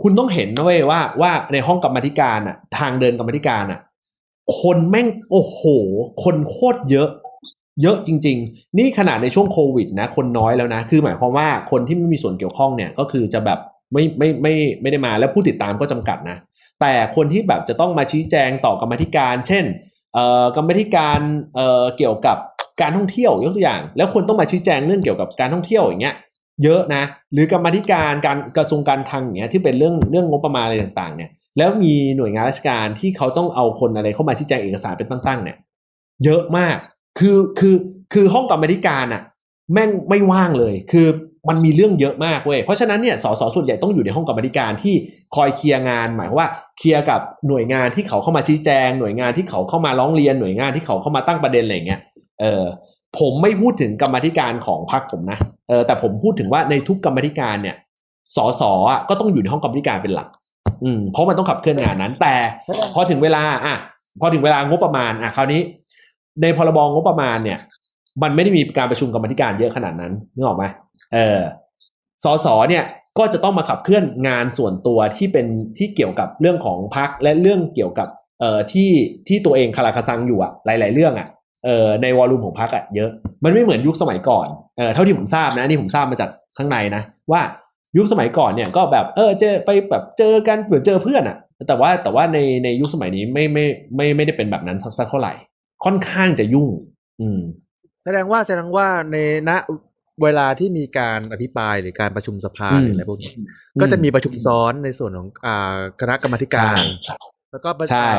คุณต้องเห็นนะเว้ยว่าว่าในห้องกรรมาธิการอ่ะทางเดินกรรมาธิการอ่ะคนแม่งโอ้โหคนโคตรเยอะเยอะจริงๆนี่ขนาดในช่วงโควิดนะคนน้อยแล้วนะคือหมายความว่าคนที่ไม่มีส่วนเกี่ยวข้องเนี่ยก็คือจะแบบไม่ไม่ไม่ไม่ได้มาแล้วผู้ติดตามก็จำกัดนะแต่คนที่แบบจะต้องมาชี้แจงต่อกรรมาธิการเช่นเอ่อกรรมาธิการเอ่อเกี่ยวกับการท่องเที่ยวยกตัวอย่างแล้วคนต้องมาชี้แจงเรื่องเกี่ยวกับการท่องเที่ยวอย่างเงี้ยเยอะนะหรือกรรมาธิการการกระทรวงการคลังอย่างเงี้ยที่เป็นเรื่องเรื่องงบประมาณอะไรต่างๆเนี่ยแล้วมีหน่วยงานราชการที่เขาต้องเอาคนอะไรเข้ามาชี้แจงเอกสารเป็นตั้งๆเนี่ยเยอะมากคือคือคือห้องกรรมาธิการอ่ะแม่งไม่ว่างเลยคือมันมีเรื่องเยอะมากเว้ยเพราะฉะนั้นเนี่ยสสส่วนใหญ่ต้องอยู่ในห้องกรรมาธิการที่คอยเคลียร์งานหมายว่าเคลียร์กับหน่วยงานที่เขาเข้ามาชี้แจงหน่วยงานที่เขาเข้ามาร้องเรียนหน่วยงานที่เขาเข้ามาตั้งประเด็นอะไรอย่างเงี้ยเออผมไม่พูดถึงกรรมาธิการของพรรคผมนะเออแต่ผมพูดถึงว่าในทุกกรรมาธิการเนี่ยสสอ่ะก็ต้องอยู่ในห้องกรรมาธิการเป็นหลักอืมเพราะมันต้องขับเคลื่อนงานนั้นแต่พอถึงเวลาอ่ะพอถึงเวลางบประมาณอ่ะคราวนี้ในพรบงบประมาณเนี่ยมันไม่ได้มีการประชุมกรรมาธิการเยอะขนาดนั้นนึกออกไหมเออสสเนี่ยก็จะต้องมาขับเคลื่อนงานส่วนตัวที่เป็นที่เกี่ยวกับเรื่องของพรรคและเรื่องเกี่ยวกับเอ่อที่ที่ตัวเองคาราคาซังอยู่อ่ะหลายๆเรื่องอ่ะเอ่อในวอลลุ่มของพรรคอ่ะเยอะมันไม่เหมือนยุคสมัยก่อนเอ่อเท่าที่ผมทราบนะนี่ผมทราบมาจากข้างในนะว่ายุคสมัยก่อนเนี่ยก็แบบเออเจอไปแบบเจอกันเหมือนเจอเพื่อนอ่ะแต่ว่าแต่ว่าในในยุคสมัยนี้ไม่ไม่ไม่ไม่ได้เป็นแบบนั้นสักเท่าไหร่ค่อนข้างจะยุ่งอืมแสดงว่าแสดงว่าในณเวลาที่มีการอภิปรายหรือการประชุมสภาหรืออะไรพวกนี้ก็จะมีประชุมซ้อนในส่วนของอ่าคณะกรรมการ แล้วก็ใช่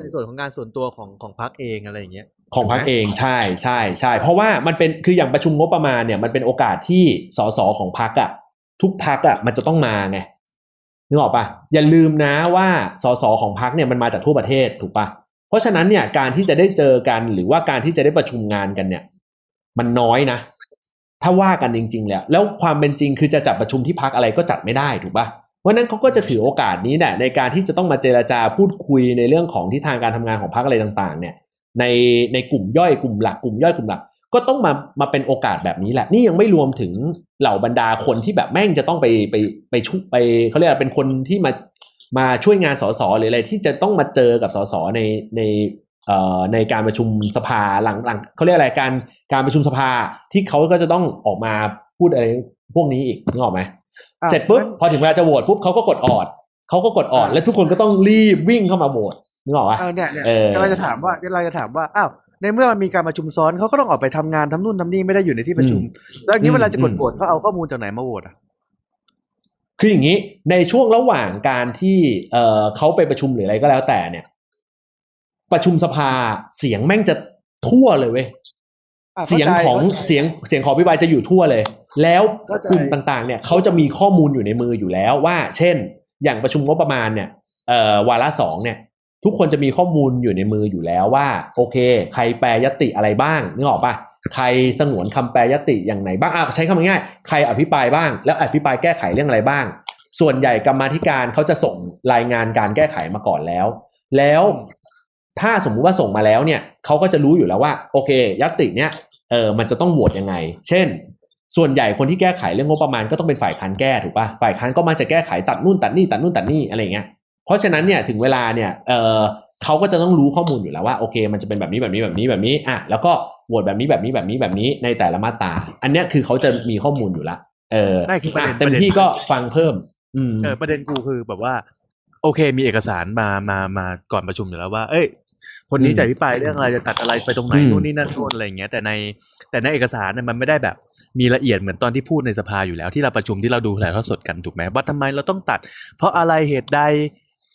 ในส่วนของงานส่วนตัวของของพรรคเองอะไรอย่างเงี้ยของพรรคเองใช่ใช่ใช่เพราะว่ามันเป็นคืออย่างประชุมงบประมาณเนี่ยมันเป็นโอกาสที่สสของพรรคอ่ะทุกพรรคอ่ะมันจะต้องมาไงนึกออกป่ะอย่าลืมนะว่าสสของพรรคเนี่ยมันมาจากทั่วประเทศถูกป่ะเพราะฉะนั้นเนี่ยการที่จะได้เจอกันหรือว่าการที่จะได้ประชุมงานกันเนี่ยมันน้อยนะถ้าว่ากันจริงๆแล้วแล้วความเป็นจริงคือจะจัดประชุมที่พรรคอะไรก็จัดไม่ได้ถูกป่ะเพราะนั้นเขาก็จะถือโอกาสนี้แหละในการที่จะต้องมาเจรจาพูดคุยในเรื่องของทิศทางการทำงานของพรรคอะไรต่างๆเนี่ยในในกลุ่มย่อยกลุ่มหลักกลุ่มย่อยกลุ่มหลักก็ต้องมามาเป็นโอกาสแบบนี้แหละนี่ยังไม่รวมถึงเหล่าบรรดาคนที่แบบแม่งจะต้องไปไปไปชุบไปเขาเรียกว่าเป็นคนที่มามาช่วยงานสสหรืออะไรที่จะต้องมาเจอกับสสในในเอ่อในการประชุมสภาหลังหลังเขาเรียกอะไรการการประชุมสภาที่เขาก็จะต้องออกมาพูดอะไรพวกนี้อีกนึกออกไหมเสร็จปุ๊บพอถึงเวลาจะโหวตปุ๊บเขาก็กดออดเขาก็กดออดแล้วทุกคนก็ต้องรีบวิ่งเข้ามาโหวตนึกออกป่ะเออเนี่ยๆเราจะถามว่าเราจะถามว่าอ้าวในเมื่อมันมีการประชุมซ้อนเขาก็ต้องออกไปทำงานทำนู่นทำนี่ไม่ได้อยู่ในที่ประชุมแล้วนี้เวลาจะกดโหวตเขาเอาข้อมูลจากไหนมาโหวตอ่ะคืออย่างนี้ในช่วงระหว่างการที่เอ่อเขาไปประชุมหรืออะไรก็แล้วแต่เนี่ยประชุมสภาเสียงแม่งจะทั่วเลยเว้ยเสียงของเสียงเสียงของพิบายจะอยู่ทั่วเลยแล้วกลุ่มต่างๆเนี่ยเขาจะมีข้อมูลอยู่ในมืออยู่แล้วว่าเช่นอย่างประชุมงบประมาณเนี่ยเอ่อวาระสองเนี่ยทุกคนจะมีข้อมูลอยู่ในมืออยู่แล้วว่าโอเคใครแปรยติอะไรบ้างนึกออกป่ะใครสงวนคำแปรยติอย่างไหนบ้างอ่ะใช้คำง่ายๆใครอภิปรายบ้างแล้วอภิปรายแก้ไขเรื่องอะไรบ้างส่วนใหญ่กรรมาธิการเขาจะส่งรายงานการแก้ไขมาก่อนแล้วแล้วถ้าสมมุติว่าส่งมาแล้วเนี่ยเขาก็จะรู้อยู่แล้วว่าโอเคยติเนี่ยเออมันจะต้องโหวตยังไงเช่นส่วนใหญ่คนที่แก้ไขเรื่องงบประมาณก็ต้องเป็นฝ่ายค้านแก้ถูกป่ะฝ่ายค้านก็มาจะแก้ไขตัดนู่นตัดนี่ตัดนู่นตัดนี่อะไรอย่างเงี้ยเพราะฉะนั้นเนี่ยถึงเวลาเนี่ยเออเขาก็จะต้องรู้ข้อมูลอยู่แล้วว่าโอเคมันจะเป็นแบบนี้แบบนี้แบบนี้แบบนี้อ่ะแล้วก็โหวตแบบนี้แบบนี้แบบนี้แบบนี้ในแต่ละมาตราอันเนี้ยคือเขาจะมีข้อมูลอยู่ละเออเต็มที่ก็ฟังเพิ่มอืมเออประเด็นกูคือแบบว่าโอเคมีเอกสารมามามาก่อนประชุมอยู่แล้วว่าเอ้ยคนนี้จะอภิปรายเรื่องอะไรจะตัดอะไรไปตรงไหนนู่นนี่นั่นนู่นอะไรอย่างเงี้ยแต่ในแต่ในเอกสารเนี่ยมันไม่ได้แบบมีละเอียดเหมือนตอนที่พูดในสภาอยู่แล้วที่เราประชุมที่เราดูถ่ายทอดสดกันถูกไหมว่าทำไมเราต้องตัดเพราะอะไรเหตุใด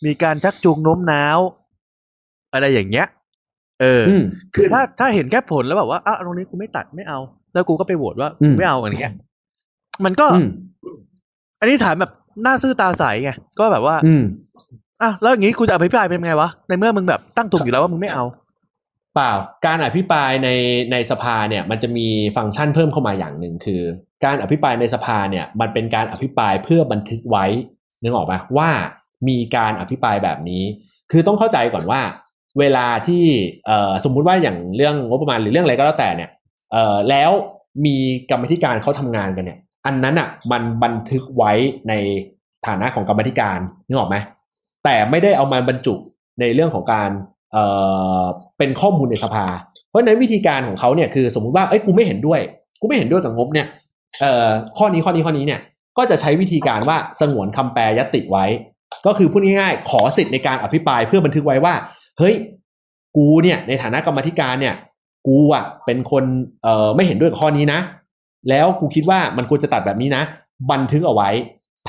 มีการชักจูงโน้มน้าวอะไรอย่างเงี้ยเออคือถ้าถ้าเห็นแค่ผลแล้วแบบว่าอ้าวตรงนี้กูไม่ตัดไม่เอาแล้วกูก็ไปโหวตว่าไม่เอาอะไรเงี้ยมันก็อันนี้ถามแบบหน้าซื่อตาใสไงก็แบบว่าอ่ะแล้วอย่างนี้คุณจะอภิปรายเป็นไงวะในเมื่อมึงแบบตั้งถูกอยู่แล้วว่ามึงไม่เอาเปล่าการอภิปรายในในสภาเนี่ยมันจะมีฟังก์ชันเพิ่มเข้ามาอย่างหนึ่งคือการอภิปรายในสภาเนี่ยมันเป็นการอภิปรายเพื่อบันทึกไว้นึกออกไหมว่ามีการอภิปรายแบบนี้คือต้องเข้าใจก่อนว่าเวลาที่เอ่อสมมุติว่าอย่างเรื่องงบประมาณหรือเรื่องอะไรก็แล้วแต่เนี่ยเอ่อแล้วมีกรรมธิการเขาทำงานกันเนี่ยอันนั้นอ่ะมันบันทึกไว้ในฐานะของกรรมธิการนึกออกไหมแต่ไม่ได้เอามาบรรจุในเรื่องของการเอ่อเป็นข้อมูลในสภาเพราะในวิธีการของเขาเนี่ยคือสมมุติว่าเอ้ยกูไม่เห็นด้วยกูไม่เห็นด้วยกับงบเนี่ยเอ่อข้อนี้ข้อนี้ข้อนี้เนี่ยก็จะใช้วิธีการว่าสงวนคำแปรยติไว้ก็คือพูดง่ายๆขอสิทธิ์ในการอภิปรายเพื่อบันทึกไว้ว่าเฮ้ยกูเนี่ยในฐานะกรรมธิการเนี่ยกูอ่ะเป็นคนเอ่อไม่เห็นด้วยกับข้อนี้นะแล้วกูคิดว่ามันควรจะตัดแบบนี้นะบันทึกเอาไว้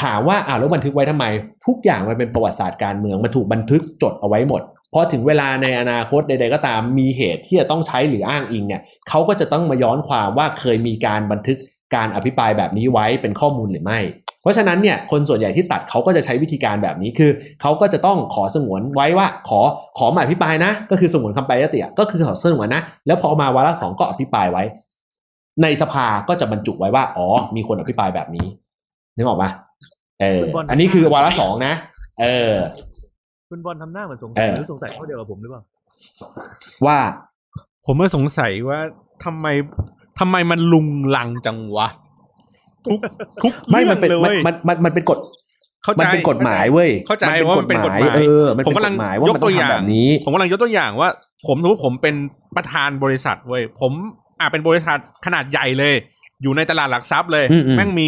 ถามว่าอ้าวแล้วบันทึกไว้ทำไมทุกอย่างมันเป็นประวัติศาสตร์การเมืองมันถูกบันทึกจดเอาไว้หมดพอถึงเวลาในอนาคตใดๆก็ตามมีเหตุที่จะต้องใช้หรืออ้างอิงเนี่ยเขาก็จะต้องมาย้อนความว่าเคยมีการบันทึกการอภิปรายแบบนี้ไว้เป็นข้อมูลหรือไม่เพราะฉะนั้นเนี่ยคนส่วนใหญ่ที่ตัดเขาก็จะใช้วิธีการแบบนี้คือเขาก็จะต้องขอสงวนไว้ว่าขอขอมาอภิปรายนะก็คือสงวนคำแปรยติก็คือขอสงวนนะแล้วพอมาวาระสองก็อภิปรายไว้ในสภาก็จะบรรจุไว้ว่าอ๋อมีคนอภิปรายแบบนี้นึกออกไหมเอออันนี้คือวาระสองนะเออคุณบอลทำหน้าเหมือนสงสัยหรือสงสัยข้อเดียวกับผมหรือเปล่าว่าผมก็สงสัยว่าทำไมทำไมมันลุงลังจังวะทุกทุกไม่มันเป็นมันมันมันเป็นกฎเข้าใจมันเป็นกฎหมายเว้ยเข้าใจว่ามันเป็นกฎหมายเออผมกำลังยกตัวอย่างนี้ผมกำลังยกตัวอย่างว่าผมรู้ผมเป็นประธานบริษัทเว้ยผมอ่ะเป็นบริษัทขนาดใหญ่เลยอยู่ในตลาดหลักทรัพย์เลยแม่งมี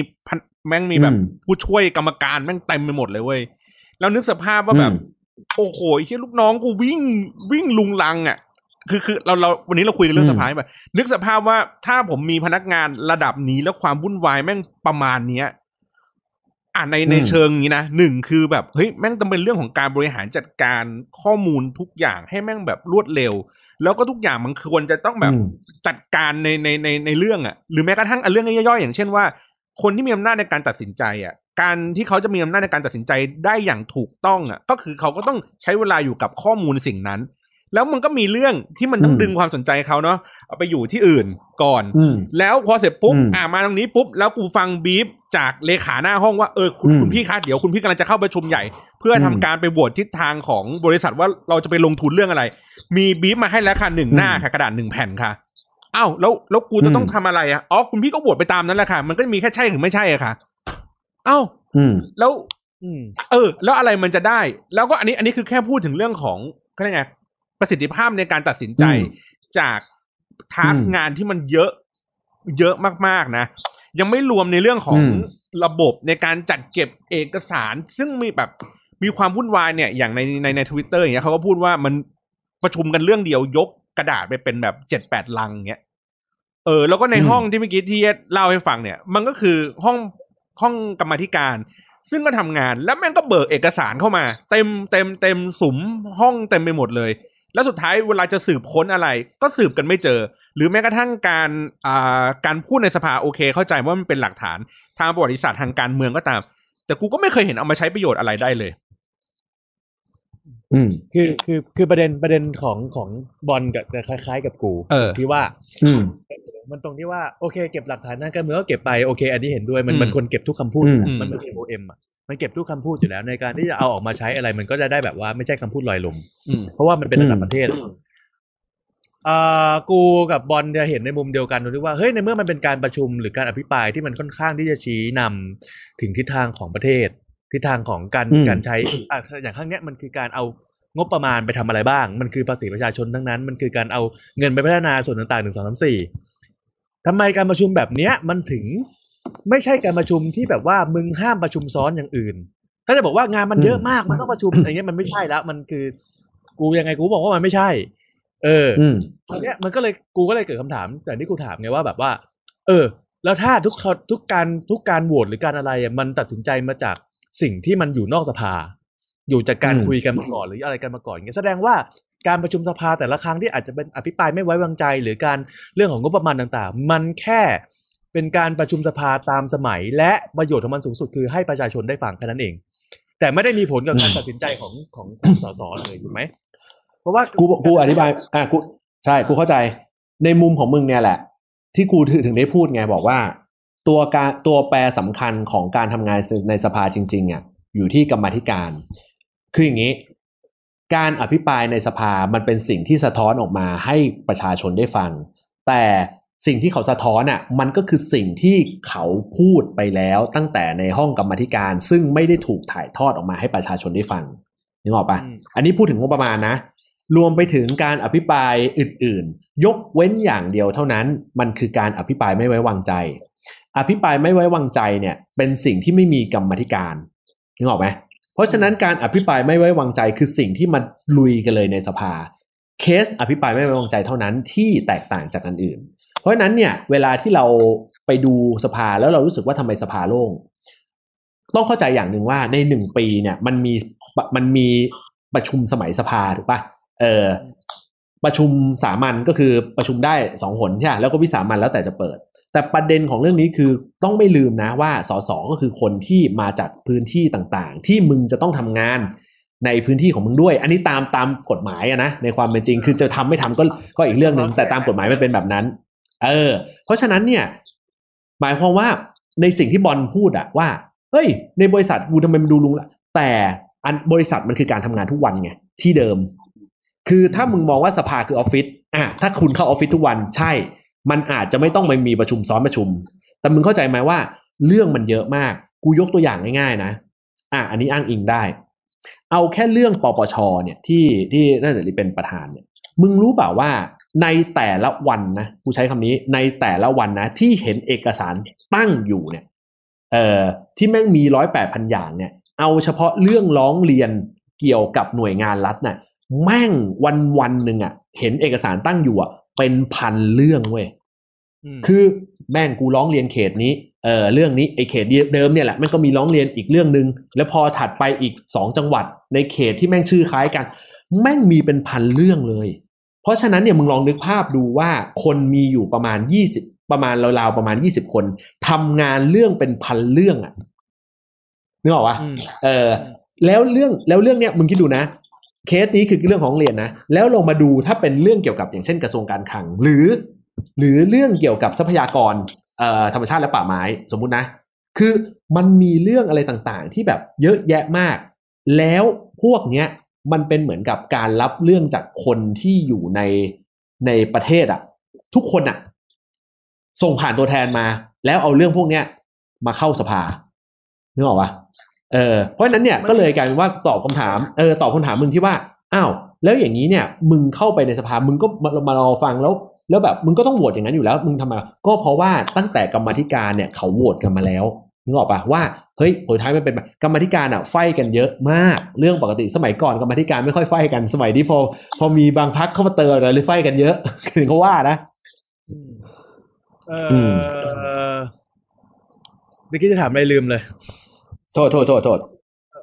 แม่งมีแบบผู้ช่วยกรรมการแม่งเต็มไปหมดเลยเว้ยแล้วนึกสภาพว่าแบบโอ้โหไอ้เหี้ยลูกน้องกูวิ่งวิ่งลุงลังอ่ะคือคือเราเราวันนี้เราคุยกันเรื่องสภาแบบนึกสภาพว่าถ้าผมมีพนักงานระดับนี้แล้วความวุ่นวายแม่งประมาณเนี้ย อ่ะในในเชิงนี้นะหนึ่งคือแบบเฮ้ยแม่งต้องเป็นเรื่องของการบริหารจัดการข้อมูลทุกอย่างให้แม่งแบบรวดเร็วแล้วก็ทุกอย่างมันควรจะต้องแบบจัดการในในในในเรื่องอ่ะหรือแม้กระทั่งเรื่องย่อยๆอย่างเช่นว่าคนที่มีอำนาจในการตัดสินใจอ่ะการที่เขาจะมีอำนาจในการตัดสินใจได้อย่างถูกต้องอ่ะก็คือเขาก็ต้องใช้เวลาอยู่กับข้อมูลสิ่งนั้นแล้วมันก็มีเรื่องที่มันต้องดึงความสนใจเขาเนาะเอาไปอยู่ที่อื่นก่อนแล้วพอเสร็จปุ๊บอ่ามาตรงนี้ปุ๊บแล้วกูฟังบีฟจากเลขาหน้าห้องว่าเออคุณคุณพี่คะเดี๋ยวคุณพี่กำลังจะเข้าประชุมใหญ่เพื่อทำการไปโหวตทิศทางของบริษัทว่าเราจะไปลงทุนเรื่องอะไรมีบีฟมาให้แล้วค่ะหนึ่งหน้าค่ะกระดาษหนึ่งแผ่นค่ะอ้าวแล้วแล้วกูจะต้องทำอะไรอ่ะอ๋อคุณพี่ก็โหวตไปตามนั้นแหละค่ะมันก็มีแค่ใช่หรือไม่ใช่อ่ะค่ะอ้าวแล้วเออแล้วอะไรมันจะได้แล้วก็อันนี้อันนี้คือแค่พูดถึงเรื่องของเขาเรียกไงประสิทธิภาพในการตัดสินใจจากทาสงานที่มันเยอะเยอะมากๆนะยังไม่รวมในเรื่องของระบบในการจัดเก็บเอกสารซึ่งมีแบบมีความวุ่นวายเนี่ยอย่างในในใน Twitter อย่างเงี้ยเขาก็พูดว่ามันประชุมกันเรื่องเดียวยกกระดาษไปเป็นแบบ เจ็ดแปด ลังเงี้ยเออแล้วก็ในห้องที่เมื่อกี้ที่เล่าให้ฟังเนี่ยมันก็คือห้องห้องกรรมาธิการซึ่งก็ทำงานแล้วแม่งก็เบิกเอกสารเข้ามาเต็มเต็มเต็มสุมห้องเต็มไปหมดเลยแล้วสุดท้ายเวลาจะสืบค้นอะไรก็สืบกันไม่เจอหรือแม้กระทั่งการอ่าการพูดในสภาโอเคเข้าใจว่ามันเป็นหลักฐานทางประวัติศาสตร์ทางการเมืองก็ตามแต่กูก็ไม่เคยเห็นเอามาใช้ประโยชน์อะไรได้เลยอืมคือคือคือประเด็นประเด็นของของบอลกับคล้ายๆกับกูที่ว่าอืมมันตรงที่ว่าโอเคเก็บหลักฐานทางการเมืองก็เก็บไปโอเคอันนี้เห็นด้วยมันมันคนเก็บทุกคำพูดมันไม่มีโอเอ็มอ่ะมันเก็บทุกคำพูดอยู่แล้วในการที่จะเอาออกมาใช้อะไรมันก็จะได้แบบว่าไม่ใช่คำพูดลอยลมเพราะว่ามันเป็นระดับประเทศอ่ากูกับบอลจะเห็นในมุมเดียวกันตรงที่ว่าเฮ้ยในเมื่อมันเป็นการประชุมหรือการอภิปรายที่มันค่อนข้างที่จะชี้นำถึงทิศทางของประเทศทิศทางของการการใช้อ่ะอย่างครั้งเนี้ยมันคือการเอางบประมาณไปทำอะไรบ้างมันคือภาษีประชาชนทั้งนั้นมันคือการเอาเงินไปพัฒนาส่วนต่างๆหนึ่งสองสามสี่ทำไมการประชุมแบบเนี้ยมันถึงไม่ใช่การประชุมที่แบบว่ามึงห้ามประชุมซ้อนอย่างอื่นถ้าจะบอกว่างานมันเยอะมากมันต้องประชุมอย่างเงี้ยมันไม่ใช่แล้วมันคือกูยังไงกูบอกว่ามันไม่ใช่เออตอนเนี้ยมันก็เลยกูก็เลยเกิดคำถามแต่ที่กูถามไงว่าแบบว่าเออแล้วถ้าทุกทุกการทุกการโหวตหรือการอะไรมันตัดสินใจมาจากสิ่งที่มันอยู่นอกสภาอยู่จากการคุยกันมาก่อนหรืออะไรกันมาก่อนอย่างเงี้ยแสดงว่าการประชุมสภาแต่ละครั้งที่อาจจะเป็นอภิปรายไม่ไว้วางใจหรือการเรื่องของงบประมาณต่างๆมันแค่เป็นการประชุมสภาตามสมัยและประโยชน์ของมันสูงสุดคือให้ประชาชนได้ฟังแค่นั้นเองแต่ไม่ได้มีผลกับการตัดสินใจของของสสเลยถูกไหมเพราะว่ากูกูอธิบายอ่ะกูใช่กูเข้าใจในมุมของมึงเนี่ยแหละที่กูถึงได้พูดไงบอกว่าตัวการตัวแปรสำคัญของการทำงานในสภาจริงๆอ่ะอยู่ที่กรรมาธิการคืออย่างนี้การอภิปรายในสภามันเป็นสิ่งที่สะท้อนออกมาให้ประชาชนได้ฟังแต่สิ่งที่เขาสะท้อนอ่ะมันก็คือสิ่งที่เขาพูดไปแล้วตั้งแต่ในห้องกรรมาธิการซึ่งไม่ได้ถูกถ่ายทอดออกมาให้ประชาชนได้ฟังนึกออกปะอันนี้พูดถึงงบประมาณนะรวมไปถึงการอภิปรายอื่นๆยกเว้นอย่างเดียวเท่านั้นมันคือการอภิปรายไม่ไว้วางใจอภิปรายไม่ไว้วางใจเนี่ยเป็นสิ่งที่ไม่มีกรรมาธิการนึกออกไหมเพราะฉะนั้นการอภิปรายไม่ไว้วางใจคือสิ่งที่มันลุยกันเลยในสภาเคสอภิปรายไม่ไว้วางใจเท่านั้นที่แตกต่างจากอันอื่นเพราะฉะนั้นเนี่ยเวลาที่เราไปดูสภาแล้วเรารู้สึกว่าทำไมสภาโล่งต้องเข้าใจอย่างหนึ่งว่าในหนึ่งปีเนี่ยมันมีมันมีประชุมสมัยสภาถูกป่ะเออประชุมสามัญก็คือประชุมได้สองหนใช่แล้วก็วิสามัญแล้วแต่จะเปิดแต่ประเด็นของเรื่องนี้คือต้องไม่ลืมนะว่าสสก็คือคนที่มาจากพื้นที่ต่างๆที่มึงจะต้องทำงานในพื้นที่ของมึงด้วยอันนี้ตามตามกฎหมายอะนะในความเป็นจริงคือจะทำไม่ทำก็ก็อีกเรื่องนึงแต่ตามกฎหมายมันเป็นแบบนั้นเออเพราะฉะนั้นเนี่ยหมายความว่าในสิ่งที่บอลพูดอะว่าเฮ้ยในบริษัทกูทำไมมันดูลุงละแต่อันบริษัทมันคือการทำงานทุกวันไงที่เดิมคือถ้ามึงมองว่าสภาคือออฟฟิศอ่ะถ้าคุณเข้าออฟฟิศทุกวันใช่มันอาจจะไม่ต้องไปมีประชุมซ้อนประชุมแต่มึงเข้าใจไหมว่าเรื่องมันเยอะมากกูยกตัวอย่างง่ายๆนะอ่ะอันนี้อ้างอิงได้เอาแค่เรื่องปปช.เนี่ยที่ที่นั่นแหละเป็นประธานเนี่ยมึงรู้เปล่าว่าในแต่ละวันนะกูใช้คำนี้ในแต่ละวันนะที่เห็นเอกสารตั้งอยู่เนี่ยเอ่อที่แม่งมี หนึ่งหมื่นแปดพัน อย่างเนี่ยเอาเฉพาะเรื่องร้องเรียนเกี่ยวกับหน่วยงานรัฐน่ะแม่งวันๆนึงอ่ะเห็นเอกสารตั้งอยู่อ่ะเป็นพันเรื่องเว้ยคือแม่งกูร้องเรียนเขตนี้ เอ่อเรื่องนี้ไอ้เขตเดิมเนี่ยแหละมันก็มีร้องเรียนอีกเรื่องนึงแล้วพอถัดไปอีกสองจังหวัดในเขตที่แม่งชื่อคล้ายกันแม่งมีเป็นพันเรื่องเลยเพราะฉะนั้นเนี่ยมึงลองนึกภาพดูว่าคนมีอยู่ประมาณยี่สิบประมาณราวๆประมาณยี่สิบคนทำงานเรื่องเป็นพันเรื่องอ่ะนึกออกป่ะเออแล้วเรื่องแล้วเรื่องเนี้ยมึงคิดดูนะเคสนี้คือเรื่องของเรียนนะแล้วลงมาดูถ้าเป็นเรื่องเกี่ยวกับอย่างเช่นกระทรวงการคลังหรือหรือเรื่องเกี่ยวกับทรัพยากรธรรมชาติและป่าไม้สมมุตินะคือมันมีเรื่องอะไรต่างๆที่แบบเยอะแยะมากแล้วพวกเนี้ยมันเป็นเหมือนกับการรับเรื่องจากคนที่อยู่ในในประเทศอ่ะทุกคนอ่ะส่งผ่านตัวแทนมาแล้วเอาเรื่องพวกเนี้ยมาเข้าสภานึกออกปะเออเพราะฉะนั้นเนี่ยก็เลยกลายเป็นว่าตอบคำถามเออตอบคำถามมึงที่ว่าอ้าวแล้วอย่างนี้เนี่ยมึงเข้าไปในสภามึงก็มามารอฟังแล้วแล้วแบบมึงก็ต้องโหวตอย่างนั้นอยู่แล้วมึงทำไมก็เพราะว่าตั้งแต่กรรมธิการเนี่ยเขาโหวตกันมาแล้วนึกออกปะว่าเฮ้ยผลท้ายมันเป็นกรรมธิการอ่ะไฟกันเยอะมากเรื่องปกติสมัยก่อนกรรมธิการไม่ค่อยไฟกันสมัยนี้พอพอมีบางพรรคเข้ามาเติมอะไรเลยไฟกันเยอะถึงเขาว่านะเออเมื่อกี้จะถามอะไรลืมเลยโทษโทษโทษโทษ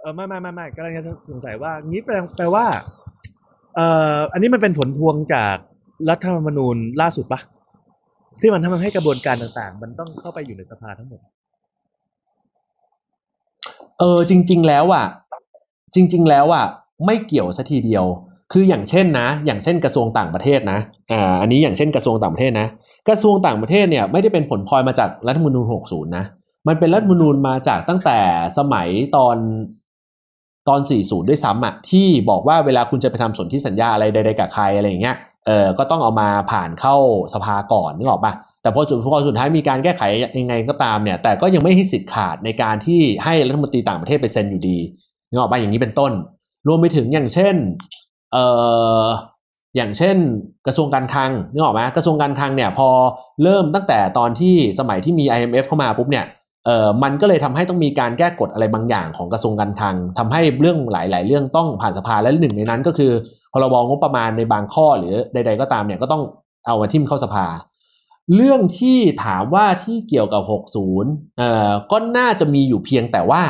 เออไม่ไม่ไม่ไม่กำลังจะสงสัยว่างี้แปลแปลว่าเอ่ออันนี้มันเป็นผลพวงจากรัฐธรรมนูญล่าสุดปะที่มันทำให้กระบวนการต่างๆมันต้องเข้าไปอยู่ในสภาทั้งหมดเออจริงๆแล้วอ่ะจริงๆแล้วอ่ะไม่เกี่ยวซะทีเดียวคืออย่างเช่นนะอย่างเช่นกระทรวงต่างประเทศนะอ่าอันนี้อย่างเช่นกระทรวงต่างประเทศนะกระทรวงต่างประเทศเนี่ยไม่ได้เป็นผลพลอยมาจากรัฐธรรมนูญหกสิบนะมันเป็นรัฐธรรมนูญมาจากตั้งแต่สมัยตอนตอนสี่สิบด้วยซ้ำอ่ะที่บอกว่าเวลาคุณจะไปทำสนธิสัญญาอะไรใดๆกับใครอะไรอย่างเงี้ยเออก็ต้องเอามาผ่านเข้าสภาก่อนนึกออกป่ะแต่พอสุดสุดท้ายมีการแก้ไขยังไงก็ตามเนี่ยแต่ก็ยังไม่ให้สิทธิ์ขาดในการที่ให้รัฐมนตรีต่างประเทศไปเซ็นอยู่ดีนึกออกป่ะอย่างนี้เป็นต้นรวมไปถึงอย่างเช่นเอออย่างเช่นกระทรวงการคลังนึกออกไหมกระทรวงการคลังเนี่ยพอเริ่มตั้งแต่ตอนที่สมัยที่มี ไอ เอ็ม เอฟ เข้ามาปุ๊บเนี่ยเอ่อมันก็เลยทำให้ต้องมีการแก้กฎอะไรบางอย่างของกระทรวงการคลังทำให้เรื่องหลายๆเรื่องต้องผ่านสภาและหนึ่งในนั้นก็คือพรบงบประมาณในบางข้อหรือใดๆก็ตามเนี่ยก็ต้องเอามาทิ่มเข้าสภาเรื่องที่ถามว่าที่เกี่ยวกับหกสิบเอ่อก็น่าจะมีอยู่เพียงแต่ว่า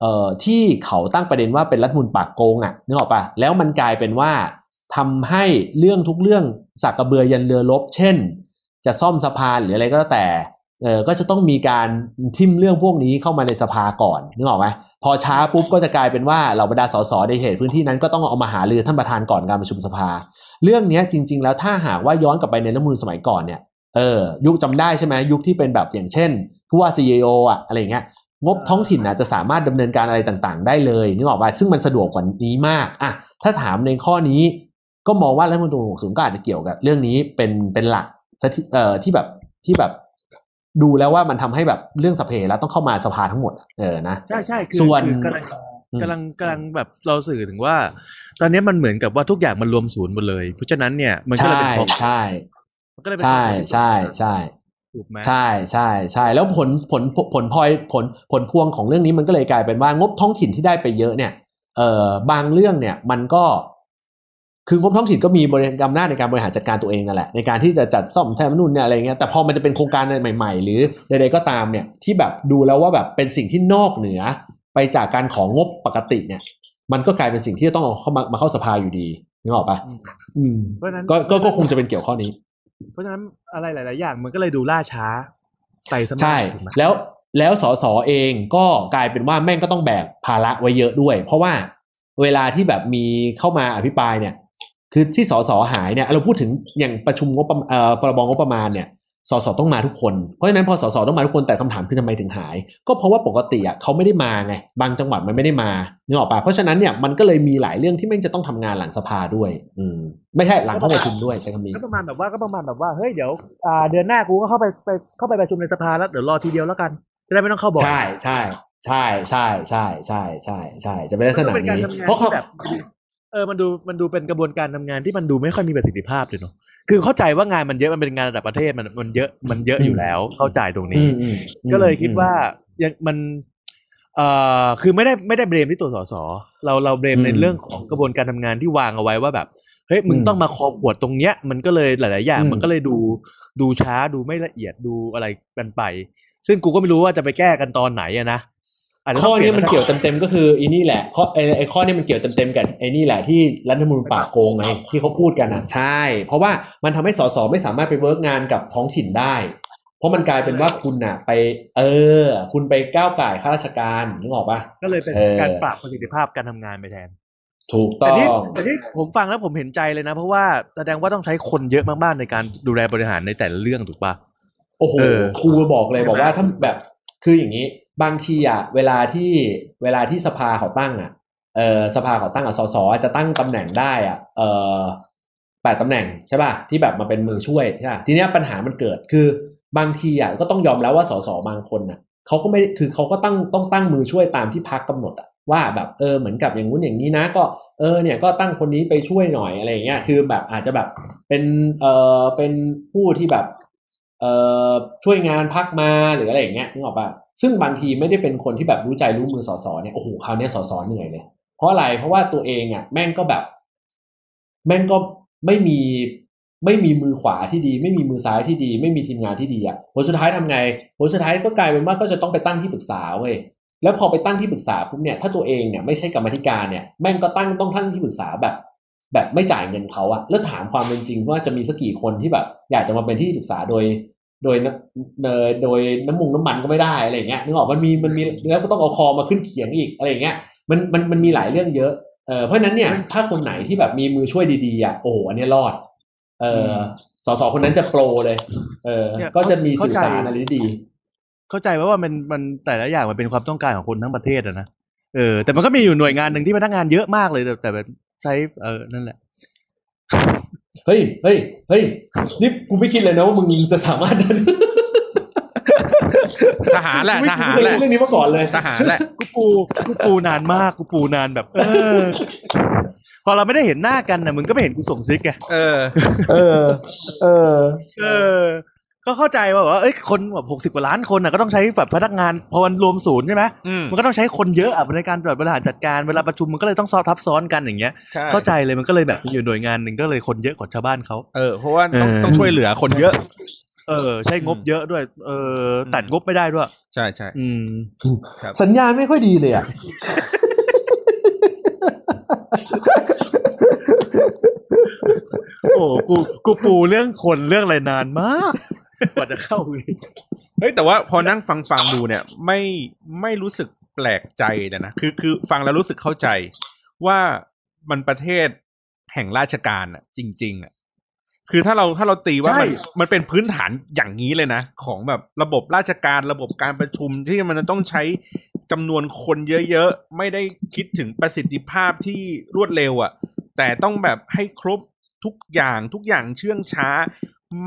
เอ่อที่เขาตั้งประเด็นว่าเป็นรัฐมนตรีปากโกงอ่ะนึกออกป่ะแล้วมันกลายเป็นว่าทำให้เรื่องทุกเรื่องสากกระเบือยันเรือรบเช่นจะซ่อมสะพานหรืออะไรก็แล้วแต่เออก็จะต้องมีการทิมเรื่องพวกนี้เข้ามาในสภาก่อนนึกออกไหมพอช้าปุ๊บก็จะกลายเป็นว่าเหล่าบรรดาสสในเขตพื้นที่นั้นก็ต้องเอามาหารือท่านประธานก่อนการประชุมสภาเรื่องนี้จริงๆแล้วถ้าหากว่าย้อนกลับไปในรัฐธรรมนูญสมัยก่อนเนี่ยเออยุคจำได้ใช่ไหมยุคที่เป็นแบบอย่างเช่นผู้ว่า ซี อี โอ อ่ะอะไรเงี้ยงบท้องถิ่นนะจะสามารถดำเนินการอะไรต่างๆได้เลยนึกออกไหมซึ่งมันสะดวกกว่านี้มากอ่ะถ้าถามในข้อนี้ก็มองว่ารัฐธรรมนูญหกสิบก็อาจจะเกี่ยวกับเรื่องนี้เป็นเป็นหลักเอ่อที่แบบที่แบบดูแล้วว่ามันทำให้แบบเรื่องสภาแล้วต้องเข้ามาสภาทั้งหมดเออนะใช่ใช่คือส่วนกำลังกำลังกำลังแบบเราสื่อถึงว่าตอนนี้มันเหมือนกับว่าทุกอย่างมันรวมศูนย์หมดเลยเพราะฉะนั้นเนี่ยมันก็เลยเป็นของใช่มันก็เลยเป็นใช่ใช่ใช่ถูกไหมใช่ใช่ใช่แล้วผลผลผลพลอยผลผลพวงของเรื่องนี้มันก็เลยกลายเป็นว่างบท้องถิ่นที่ได้ไปเยอะเนี่ยเออบางเรื่องเนี่ยมันก็คืองบท้องถิ่นก็มีบริหารอำนาจในการบริหารจัดการตัวเองนั่นแหละในการที่จะจัดซ่อมแทนนู่นเนี่ยอะไรเงี้ยแต่พอมันจะเป็นโครงการอะไรใหม่ๆหรือใดๆก็ตามเนี่ยที่แบบดูแล้วว่าแบบเป็นสิ่งที่นอกเหนือไปจากการของงบปกติเนี่ยมันก็กลายเป็นสิ่งที่จะต้องเอาเข้ามามาเข้าสภาอยู่ดีนึกออกปะอืมเพราะฉะนั้นก็ก็คงจะเป็นเกี่ยวข้อนี้เพราะฉะนั้นอะไรหลายๆอย่างมันก็เลยดูล่าช้าไปสมัยใช่แล้วแล้วสสเองก็กลายเป็นว่าแม่งก็ต้องแบกภาระไว้เยอะด้วยเพราะว่าเวลาที่แบบมีเข้ามาอภิปรายเนี่ยคือที่สสหายเนี่ยเราพูดถึงอย่างประชุมงบเอ่อพรบงบประมาณเนี่ยสสต้องมาทุกคนเพราะฉะนั้นพอสสต้องมาทุกคนแต่คำถามคือทำไมถึงหายก็เพราะว่าปกติอ่ะเขาไม่ได้มาไงบางจังหวัดมันไม่ได้มานึกออกป่ะเพราะฉะนั้นเนี่ยมันก็เลยมีหลายเรื่องที่แม่งจะต้องทำงานหลังสภาด้วยอืมไม่ใช่หลังประชุมด้วยใช้คำนี้ก็ประมาณแบบว่าก็ประมาณแบบว่าเฮ้ยเดี๋ยวอ่าเดือนหน้ากูก็เข้าไปไปเข้าไปประชุมในสภาแล้วเดี๋ยวรอทีเดียวแล้วกันจะได้ไม่ต้องเข้าบ่อยใช่ใช่ใช่ใช่ใช่ใช่ใช่ใช่จะเป็นลักษณะนี้เพราะเขาแบบเออมันดูมันดูเป็นกระบวนการทำงานที่มันดูไม่ค่อยมีประสิทธิภาพเลยเนาะคือเข้าใจว่างานมันเยอะมันเป็นงานระดับประเทศมันมันเยอะมันเยอะอยู่แล้วเข้าใจตรงนี้ก็เลยคิดว่ายังมันเอ่อคือไม่ได้ไม่ได้เบรมที่ตัวสสเราเราเบรมในเรื่องของกระบวนการทำงานที่วางเอาไว้ว่าแบบเฮ้ยมึงต้องมาครอบขวดตรงเนี้ยมันก็เลยหลายๆอย่างมันก็เลยดูดูช้าดูไม่ละเอียดดูอะไรกันไป ซึ่งกูก็ไม่รู้ว่าจะไปแก้กันตอนไหนอะนะข้อนี้มันเกี่ยวเต็มๆก็คืออีนี่แหละข้อไอ้ข้อนี้มันเกี่ยวเต็มๆกันไอ้นี่แหละที่รัฐธรรมนูญปราบโกงไงที่เขาพูดกันนะใช่เพราะว่ามันทำให้ส.ส.ไม่สามารถไปเวิร์กงานกับท้องถิ่นได้เพราะมันกลายเป็นว่าคุณน่ะไปเออคุณไปก้าวก่ายข้าราชการนึกออกป่ะก็เลยเป็นการปรับประสิทธิภาพการทำงานไปแทนถูกต้องแต่ที่แต่ที่ผมฟังแล้วผมเห็นใจเลยนะเพราะว่าแสดงว่าต้องใช้คนเยอะมากๆในการดูแลบริหารในแต่ละเรื่องถูกป่ะโอ้โหครูบอกเลยบอกว่าถ้าแบบคืออย่างนี้บางทีอ่ะเวลาที่เวลาที่สภาเขาตั้งอ่ะเออสภาเขาตั้งอ่ะสสอาจจะตั้งตำแหน่งได้อ่ะเออแปดตำแหน่งใช่ป่ะที่แบบมาเป็นมือช่วยใช่ป่ะทีเนี้ยปัญหามันเกิดคือบางทีอ่ะก็ต้องยอมแล้วว่าสสบางคนน่ะเขาก็ไม่คือเขาก็ตั้งต้องตั้งมือช่วยตามที่พรรคกำหนดอ่ะว่าแบบเออเหมือนกับอย่างนู้นอย่างนี้นะก็เออเนี่ยก็ตั้งคนนี้ไปช่วยหน่อยอะไรอย่างเงี้ยคือแบบอาจจะแบบเป็นเออเป็นผู้ที่แบบเออช่วยงานพรรคมาหรืออะไรอย่างเงี้ยนึกออกป่ะซึ่งบางทีไม่ได้เป็นคนที่แบบรู้ใจรู้มือสสเนี่ยโอ้โหคราวนี้สสเหนื่อยเลยเพราะอะไรเพราะว่าตัวเองอ่ะแม่งก็แบบแม่งก็ไม่มีไม่มีมือขวาที่ดีไม่มีมือซ้ายที่ดีไม่มีทีมงานที่ดีอ่ะผลสุดท้ายทำไงผลสุดท้ายก็กลายเป็นว่าก็จะต้องไปตั้งที่ปรึกษาเว้ยแล้วพอไปตั้งที่ปรึกษาปุ๊บเนี่ยถ้าตัวเองเนี่ยไม่ใช่กรรมธิการเนี่ยแม่งก็ตั้งต้องตั้งที่ปรึกษาแบบแบบไม่จ่ายเงินเขาอ่ะแล้วถามความเป็นจริงว่าจะมีสักกี่คนที่แบบอยากจะมาเป็นที่ปรึกษาโดยโดยโดยน้ำมุงน้ำมันก็ไม่ได้อะไรอย่างเงี้ยนึกออกมันมีมันมีแล้วก็ต้องเอาคอมาขึ้นเขียงอีกอะไรอย่างเงี้ยมันมันมันมีหลายเรื่องเยอะเออเพราะนั้นเนี่ยถ้าคนไหนที่แบบมีมือช่วยดีๆอ่ะโอ้โหอันนี้รอดเออสสคนนั้นจะโปรเลยเออก็จะมีสื่อสารอะไรดีเข้าใจว่าว่ามันมันแต่ละอย่างมันเป็นความต้องการของคนทั้งประเทศอ่ะนะเออแต่มันก็มีอยู่หน่วยงานนึงที่พนักงานเยอะมากเลยแต่แต่ใช้เออนั่นแหละเฮ้ยเฮ้ยเฮ้ยนี่กูไม่คิดเลยนะว่ามึงจะสามารถทหารแหละทหารแหละเรื่องนี้มาก่อนเลยทหารแหละกูปูกูปูนานมากกูปูนานแบบเออพอเราไม่ได้เห็นหน้ากันนะมึงก็ไม่เห็นกูส่งซิกไงเออเออเออเออก็เข้าใจว่าว่าเอ้ยคนแบบหกสิบกว่าล้านคนน่ะก็ต้องใช้แบบพนักงานพอมันรวมศูนย์ใช่ไหมมันก็ต้องใช้คนเยอะอ่ะในการบริหารจัดการเวลาประชุมมันก็เลยต้องซ้อนทับซ้อนกันอย่างเงี้ยเข้าใจเลยมันก็เลยแบบอยู่หน่วยงานหนึ่งก็เลยคนเยอะกว่าชาวบ้านเขาเออเพราะว่าต้องต้องช่วยเหลือคนเยอะเออใช้งบเยอะด้วยเออตัดงบไม่ได้ด้วยใช่ใช่อืมสัญญาณไม่ค่อยดีเลยอ่ะโอ้กูกูปูเรื่องคนเรื่องอะไรนานมากกว่าจะเข้าเลยเฮ้ยแต่ว่าพอนั่งฟังฟังดูเนี่ยไม่ไม่รู้สึกแปลกใจนะนะคือคือฟังแล้วรู้สึกเข้าใจว่ามันประเทศแห่งราชการอ่ะจริงๆอ่ะคือถ้าเราถ้าเราตีว่ามันมันเป็นพื้นฐานอย่างนี้เลยนะของแบบระบบราชการระบบการประชุมที่มันจะต้องใช้จำนวนคนเยอะๆไม่ได้คิดถึงประสิทธิภาพที่รวดเร็วอ่ะแต่ต้องแบบให้ครบทุกอย่างทุกอย่างเชื่องช้า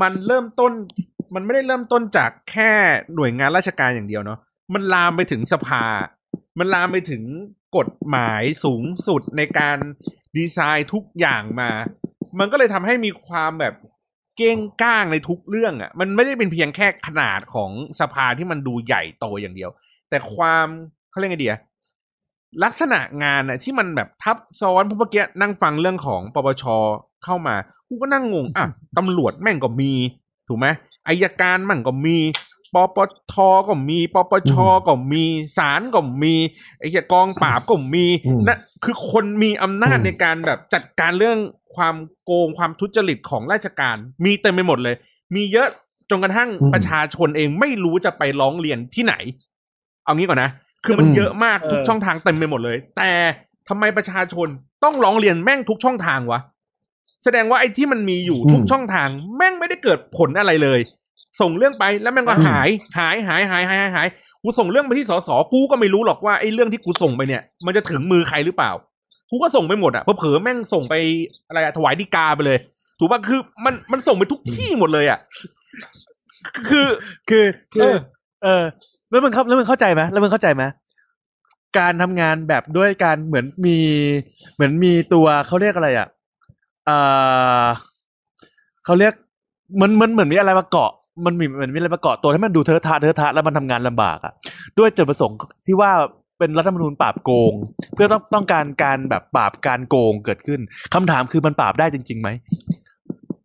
มันเริ่มต้นมันไม่ได้เริ่มต้นจากแค่หน่วยงานราชการอย่างเดียวเนาะมันลามไปถึงสภามันลามไปถึงกฎหมายสูงสุดในการดีไซน์ทุกอย่างมามันก็เลยทำให้มีความแบบเก้งก้างในทุกเรื่องอ่ะมันไม่ได้เป็นเพียงแค่ขนาดของสภาที่มันดูใหญ่โตอย่างเดียวแต่ความเขาเรียกไงดีลักษณะงานน่ะที่มันแบบทับซ้อนเพราะเมื่อกี้นั่งฟังเรื่องของปปช.เข้ามากูก็นั่งงงอ่ะตำรวจแม่งก็มีถูกไหมอัยการมั่งก็มีปปท.ก็มีปปช.ก็มีศาลก็มีไอ้กองปราบก็มีนะคือคนมีอำนาจในการแบบจัดการเรื่องความโกงความทุจริตของราชการมีเต็มไปหมดเลยมีเยอะจนกระทั่งประชาชนเองไม่รู้จะไปร้องเรียนที่ไหนเอางี้ก่อนนะคือมันเยอะมากทุกช่องทางเต็มไปหมดเลยแต่ทำไมประชาชนต้องร้องเรียนแม่งทุกช่องทางวะแสดงว่าไอ้ที่มันมีอยู่ทุกช่องทางแม่งไม่ได้เกิดผลอะไรเลยส่งเรื่องไปแล้วแม่งก็หายหายหายหายหายหายกูส่งเรื่องไปที่สสกูก็ไม่รู้หรอกว่าไอ้เรื่องที่กูส่งไปเนี่ยมันจะถึงมือใครหรือเปล่ากูก็ส่งไปหมดอ่ะเผลอๆแม่งส่งไปอะไรถวายฎีกาไปเลยถูกป่ะคือมันมันส่งไปทุกที่หมดเลยอ่ะคือคือเออแล้วมึงครับแล้วมึงเข้าใจไหมแล้วมึงเข้าใจไหมการทำงานแบบด้วยการเหมือนมีเหมือนมีตัวเขาเรียกอะไรอ่ะเออเขาเรียกมันมันเหมือนมีอะไรมาเกาะมันมีมันมีอะไรมาเกาะตัวให้มันดูเทอะทะเทอะทะแล้วมันทำงานลำบากอ่ะด้วยจุดประสงค์ที่ว่าเป็นรัฐธรรมนูญปราบโกงเพื่อต้องต้องการการแบบปราบการโกงเกิดขึ้นคำถามคือมันปราบได้จริงๆไหม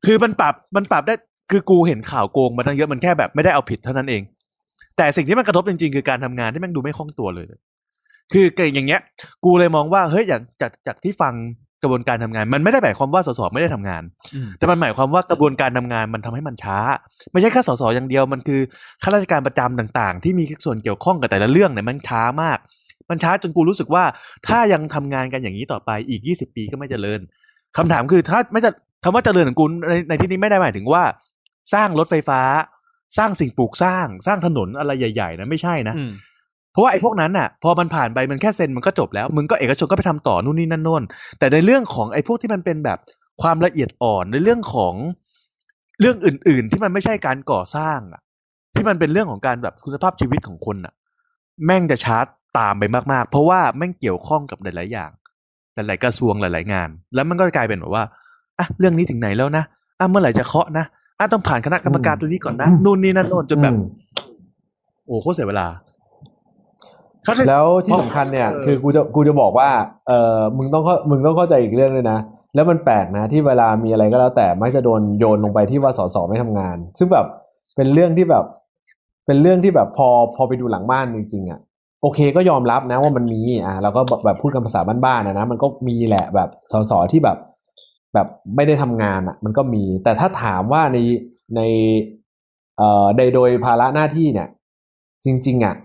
คือมันปราบมันปราบได้คือกูเห็นข่าวโกงมาตั้งเยอะมันแค่แบบไม่ได้เอาผิดเท่านั้นเอง แต่สิ่งที่มันกระทบจริงๆคือการทำงานที่แม่งดูไม่คล่องตัวเลยคืออย่างเงี้ยกูเลยมองว่าเฮ้ยอย่างจากจากที่ฟังกระบวนการทำงานมันไม่ได้หมายความว่าสสไม่ได้ทำงานแต่มันหมายความว่ากระบวนการทำงานมันทำให้มันช้าไม่ใช่แค่สสอย่างเดียวมันคือข้าราชการประจำต่างๆที่มีส่วนเกี่ยวข้องกับแต่ละเรื่องเนี่ยมันช้ามากมันช้าจนกูรู้สึกว่าถ้ายังทำงานกันอย่างนี้ต่อไปอีกยี่สิบปีก็ไม่เจริญคำถามคือถ้าไม่จะคำว่าเจริญของกูในในที่นี้ไม่ได้หมายถึงว่าสร้างรถไฟฟ้าสร้างสิ่งปลูกสร้างสร้างถนนอะไรใหญ่ๆนะไม่ใช่นะเพราะว่าไอ้พวกนั้นน่ะพอมันผ่านไปมันแค่เซ็นมันก็จบแล้วมึงก็เอกชนก็ไปทำต่อนู่นนี่นั่นโน่นแต่ในเรื่องของไอ้พวกที่มันเป็นแบบความละเอียดอ่อนในเรื่องของเรื่องอื่นๆที่มันไม่ใช่การก่อสร้างอ่ะที่มันเป็นเรื่องของการแบบคุณภาพชีวิตของคนน่ะแม่งจะชาร์จตามไปมากๆเพราะว่าแม่งเกี่ยวข้องกับหลายๆอย่างหลายๆกระทรวงหลายๆงานแล้วมันก็กลายเป็นแบบว่าอ่ะเรื่องนี้ถึงไหนแล้วนะอ่ะเมื่อไหร่จะเคาะนะอ่ะต้องผ่านคณะกรรมการตัวนี้ก่อนนะนู่นนี่นั่นโน่นจนแบบโอ้โคตรเสียเวลาแล้วที่สำคัญเนี่ยคือกูจะกูจะบอกว่าเออมึงต้องเข้ามึงต้องเข้าใจอีกเรื่องเลยนะแล้วมันแปลกนะที่เวลามีอะไรก็แล้วแต่ไม่จะโดนโยนลงไปที่ว่าสสไม่ทำงานซึ่งแบบเป็นเรื่องที่แบบเป็นเรื่องที่แบบพอพอไปดูหลังบ้านจริงๆอ่ะโอเคก็ยอมรับนะว่ามันมีอ่ะเราก็แบบพูดกันภาษาบ้านๆนะนะมันก็มีแหละแบบสสที่แบบแบบไม่ได้ทำงานอ่ะมันก็มีแต่ถ้าถามว่าในในเอ่อโดยภาระหน้าที่เนี่ยจริงๆอ่ะ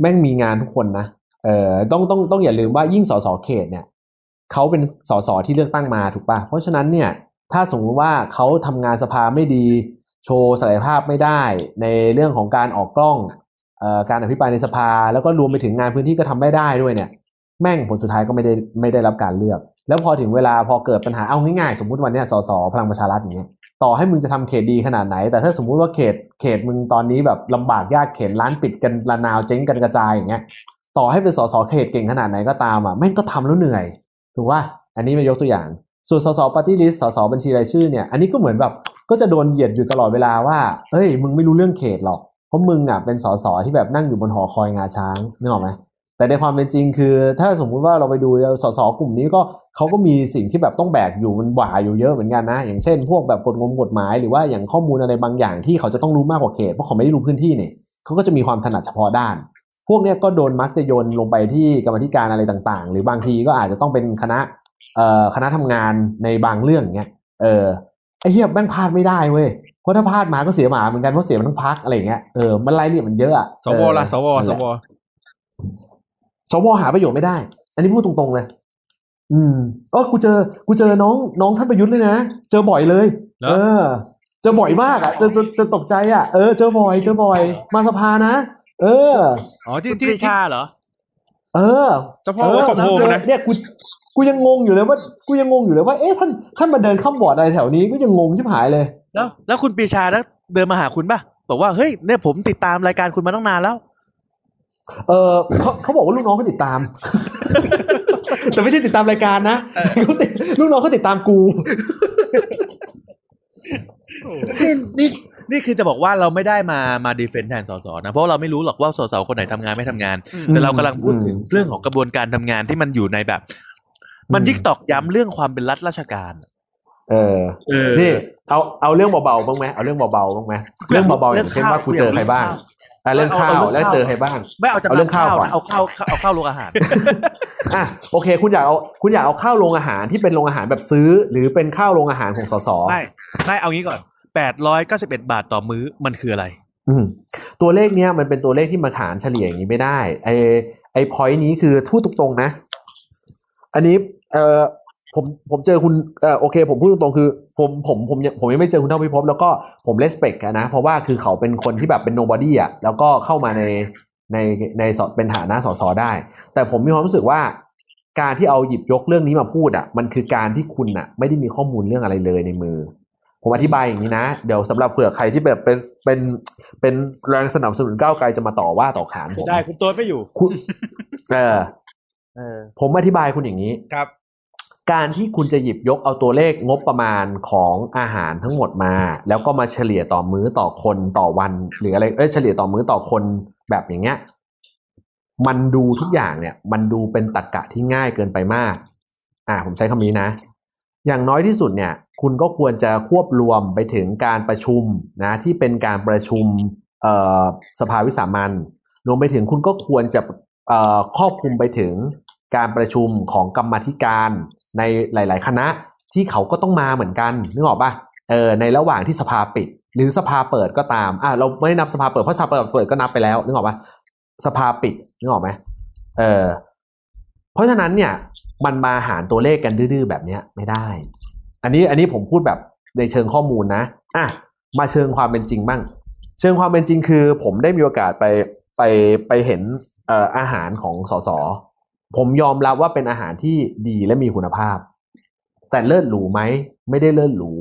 แม่งมีงานทุกคนนะเอ่อต้องต้องต้องอย่าลืมว่ายิ่งสสเขตเนี่ยเขาเป็นสสที่เลือกตั้งมาถูกป่ะเพราะฉะนั้นเนี่ยถ้าสมมติว่าเขาทำงานสภาไม่ดีโชว์ศักยภาพไม่ได้ในเรื่องของการออกกล้องเอ่อการอภิปรายในสภาแล้วก็รวมไปถึงงานพื้นที่ก็ทำไม่ได้ด้วยเนี่ยแม่งผลสุดท้ายก็ไม่ได้ไม่ได้รับการเลือกแล้วพอถึงเวลาพอเกิดปัญหาเอาง่ายๆสมมติวันนี้สสพลังประชารัฐอย่างเงี้ยต่อให้มึงจะทำเขตดีขนาดไหนแต่ถ้าสมมุติว่าเขตเขตมึงตอนนี้แบบลำบากยากเขตร้านปิดกันระนาวเจ๊งกันกระจายอย่างเงี้ยต่อให้เป็นสสเขตเก่งขนาดไหนก็ตามอ่ะแม่งก็ทำแล้วเหนื่อยถูกป่ะอันนี้มายกตัวอย่างส่วนสสปาร์ตี้ลิสต์สสบัญชีรายชื่อเนี่ยอันนี้ก็เหมือนแบบก็จะโดนเหยียดอยู่ตลอดเวลาว่าเฮ้ยมึงไม่รู้เรื่องเขตหรอกเพราะมึงอ่ะเป็นสสที่แบบนั่งอยู่บนหอคอยงาช้างนึกออกไหมแต่ในความเป็นจริงคือถ้าสมมุติว่าเราไปดูสสกลุ่มนี้ก็เขาก็มีสิ่งที่แบบต้องแบกอยู่มันหว่าอยู่เยอะเหมือนกันนะอย่างเช่นพวกแบบกฎงมกฎหมายหรือว่าอย่างข้อมูลอะไรบางอย่างที่เขาจะต้องรู้มากกว่าเขตเพราะเขาไม่ได้รู้พื้นที่เนี่ยเขาก็จะมีความถนัดเฉพาะด้านพวกเนี้ยก็โดนมักจะโยนลงไปที่กรรมธิการอะไรต่างๆหรือบางทีก็อาจจะต้องเป็นคณะเอ่อคณะทำงานในบางเรื่องเงี้ยเออไอ้เหี้ยแม่งพลาดไม่ได้เว้ยเพราะถ้าพลาดมาก็เสียหมาเหมือนกันเพราะเสียมันทั้งพรรคอะไรเงี้ยเออมันรายละเอียดมันเยอะอะสวล่ะสวสวสวหาประโยชน์ไม่ได้อันนี้พูดตรงๆเลยอืมเออกูเจอกูเจอน้องน้องท่านประยุทธ์เลยนะเจอบ่อยเลยเออเจอบ่อยมากอ่ะจะจะตกใจอ่ะเออเจอบ่อยเจอบ่อยมาสภานะเอออ๋อที่ที่ชาเหรอเออเจ้าพ่อวัดของโฮมนะเนี่ยกูกูยังงงอยู่เลยว่ากูยังงงอยู่เลยว่าเอ๊ะท่านท่านมาเดินข้ามบอร์ดอะไรแถวนี้กูยังงงชิบหายเลยแล้วแล้วคุณปีชาแล้วเดินมาหาคุณป่ะบอกว่าเฮ้ยเนี่ยผมติดตามรายการคุณมาตั้งนานแล้วเออเขาเขาบอกว่าลูกน้องเขาติดตามแต่ไม่ใช่ติดตามรายการนะลูกน้องเขาติดตามกูนี่นี่นี่คือจะบอกว่าเราไม่ได้มามาดีเฟนต์แทนสสนะเพราะเราไม่รู้หรอกว่าสสคนไหนทำงานไม่ทำงานแต่เรากำลังพูดถึงเรื่องของกระบวนการทำงานที่มันอยู่ในแบบมันยิ่งตอกย้ำเรื่องความเป็นรัฐราชการเออนี่เอาเอาเรื่องเบาๆบ้างไหมเอาเรื่องเบาๆบ้างไหมเรื่องเบาๆอย่างเช่นว่ากูเจอใครบ้างอ่ะเรื่องข้าวแล้วเจอใครบ้างไม่เอาจากเรื่องข้าวเอาข้าวเอาข้าวโรงอาหารอ่ะโอเคคุณอยากเอาคุณอยากเอาข้าวโรงอาหารที่เป็นโรงอาหารแบบซื้อหรือเป็นข้าวโรงอาหารของสสได้ได้เอางี้ก่อนแปดร้อยเก้าสิบเอ็ดบาทต่อมื้อมันคืออะไรอืมตัวเลขเนี้ยมันเป็นตัวเลขที่มาหารเฉลี่ยอย่างนี้ไม่ได้ไอไอ point นี้คือพูดตรงๆนะอันนี้เออผมผมเจอคุณเออโอเคผมพูดตรงๆคือผมผมผมยังผมยังไม่เจอคุณเท่าพิภพแล้วก็ผม respect นะเพราะว่าคือเขาเป็นคนที่แบบเป็น nobody อ่ะแล้วก็เข้ามาในในในเป็นฐานะสสได้แต่ผมมีความรู้สึกว่าการที่เอาหยิบยกเรื่องนี้มาพูดอ่ะมันคือการที่คุณอ่ะไม่ได้มีข้อมูลเรื่องอะไรเลยในมือผมอธิบายอย่างนี้นะเดี๋ยวสำหรับเผื่อใครที่แบบเป็นเป็นเป็นแรงสนับสนุนก้าวไกลจะมาต่อว่าต่อขานผมได้คุณตัวไม่อยู่คุณเออเออผมอธิบายคุณอย่างนี้ครับการที่คุณจะหยิบยกเอาตัวเลขงบประมาณของอาหารทั้งหมดมาแล้วก็มาเฉลี่ยต่อมื้อต่อคนต่อวันหรืออะไรเอ้ยเฉลี่ยต่อมื้อต่อคนแบบอย่างเงี้ยมันดูทุกอย่างเนี่ยมันดูเป็นตรรกะที่ง่ายเกินไปมากอ่าผมใช้คำนี้นะอย่างน้อยที่สุดเนี่ยคุณก็ควรจะควบรวมไปถึงการประชุมนะที่เป็นการประชุม สภาวิสามัญรวมไปถึงคุณก็ควรจะครอบคลุมไปถึงการประชุมของกรรมาธิการในหลายๆคณะที่เขาก็ต้องมาเหมือนกันนึกออกป่ะเออในระหว่างที่สภาปิดหรือสภาเปิดก็ตามอ่ะเราไม่นับสภาเปิดเพราะสภาเปิดเปิดก็นับไปแล้วนึกออกป่ะสภาปิดนึกออกไหมเออเพราะฉะนั้นเนี่ยมันมาหารตัวเลขกันดื้อๆแบบนี้ไม่ได้อันนี้อันนี้ผมพูดแบบในเชิงข้อมูลนะอ่ะมาเชิงความเป็นจริงบ้างเชิงความเป็นจริงคือผมได้มีโอกาสไปไปไปเห็นเอ่ออาหารของสสผมยอมรับว่าเป็นอาหารที่ดีและมีคุณภาพแต่เลิศหรูไหมไม่ได้เลิศหรู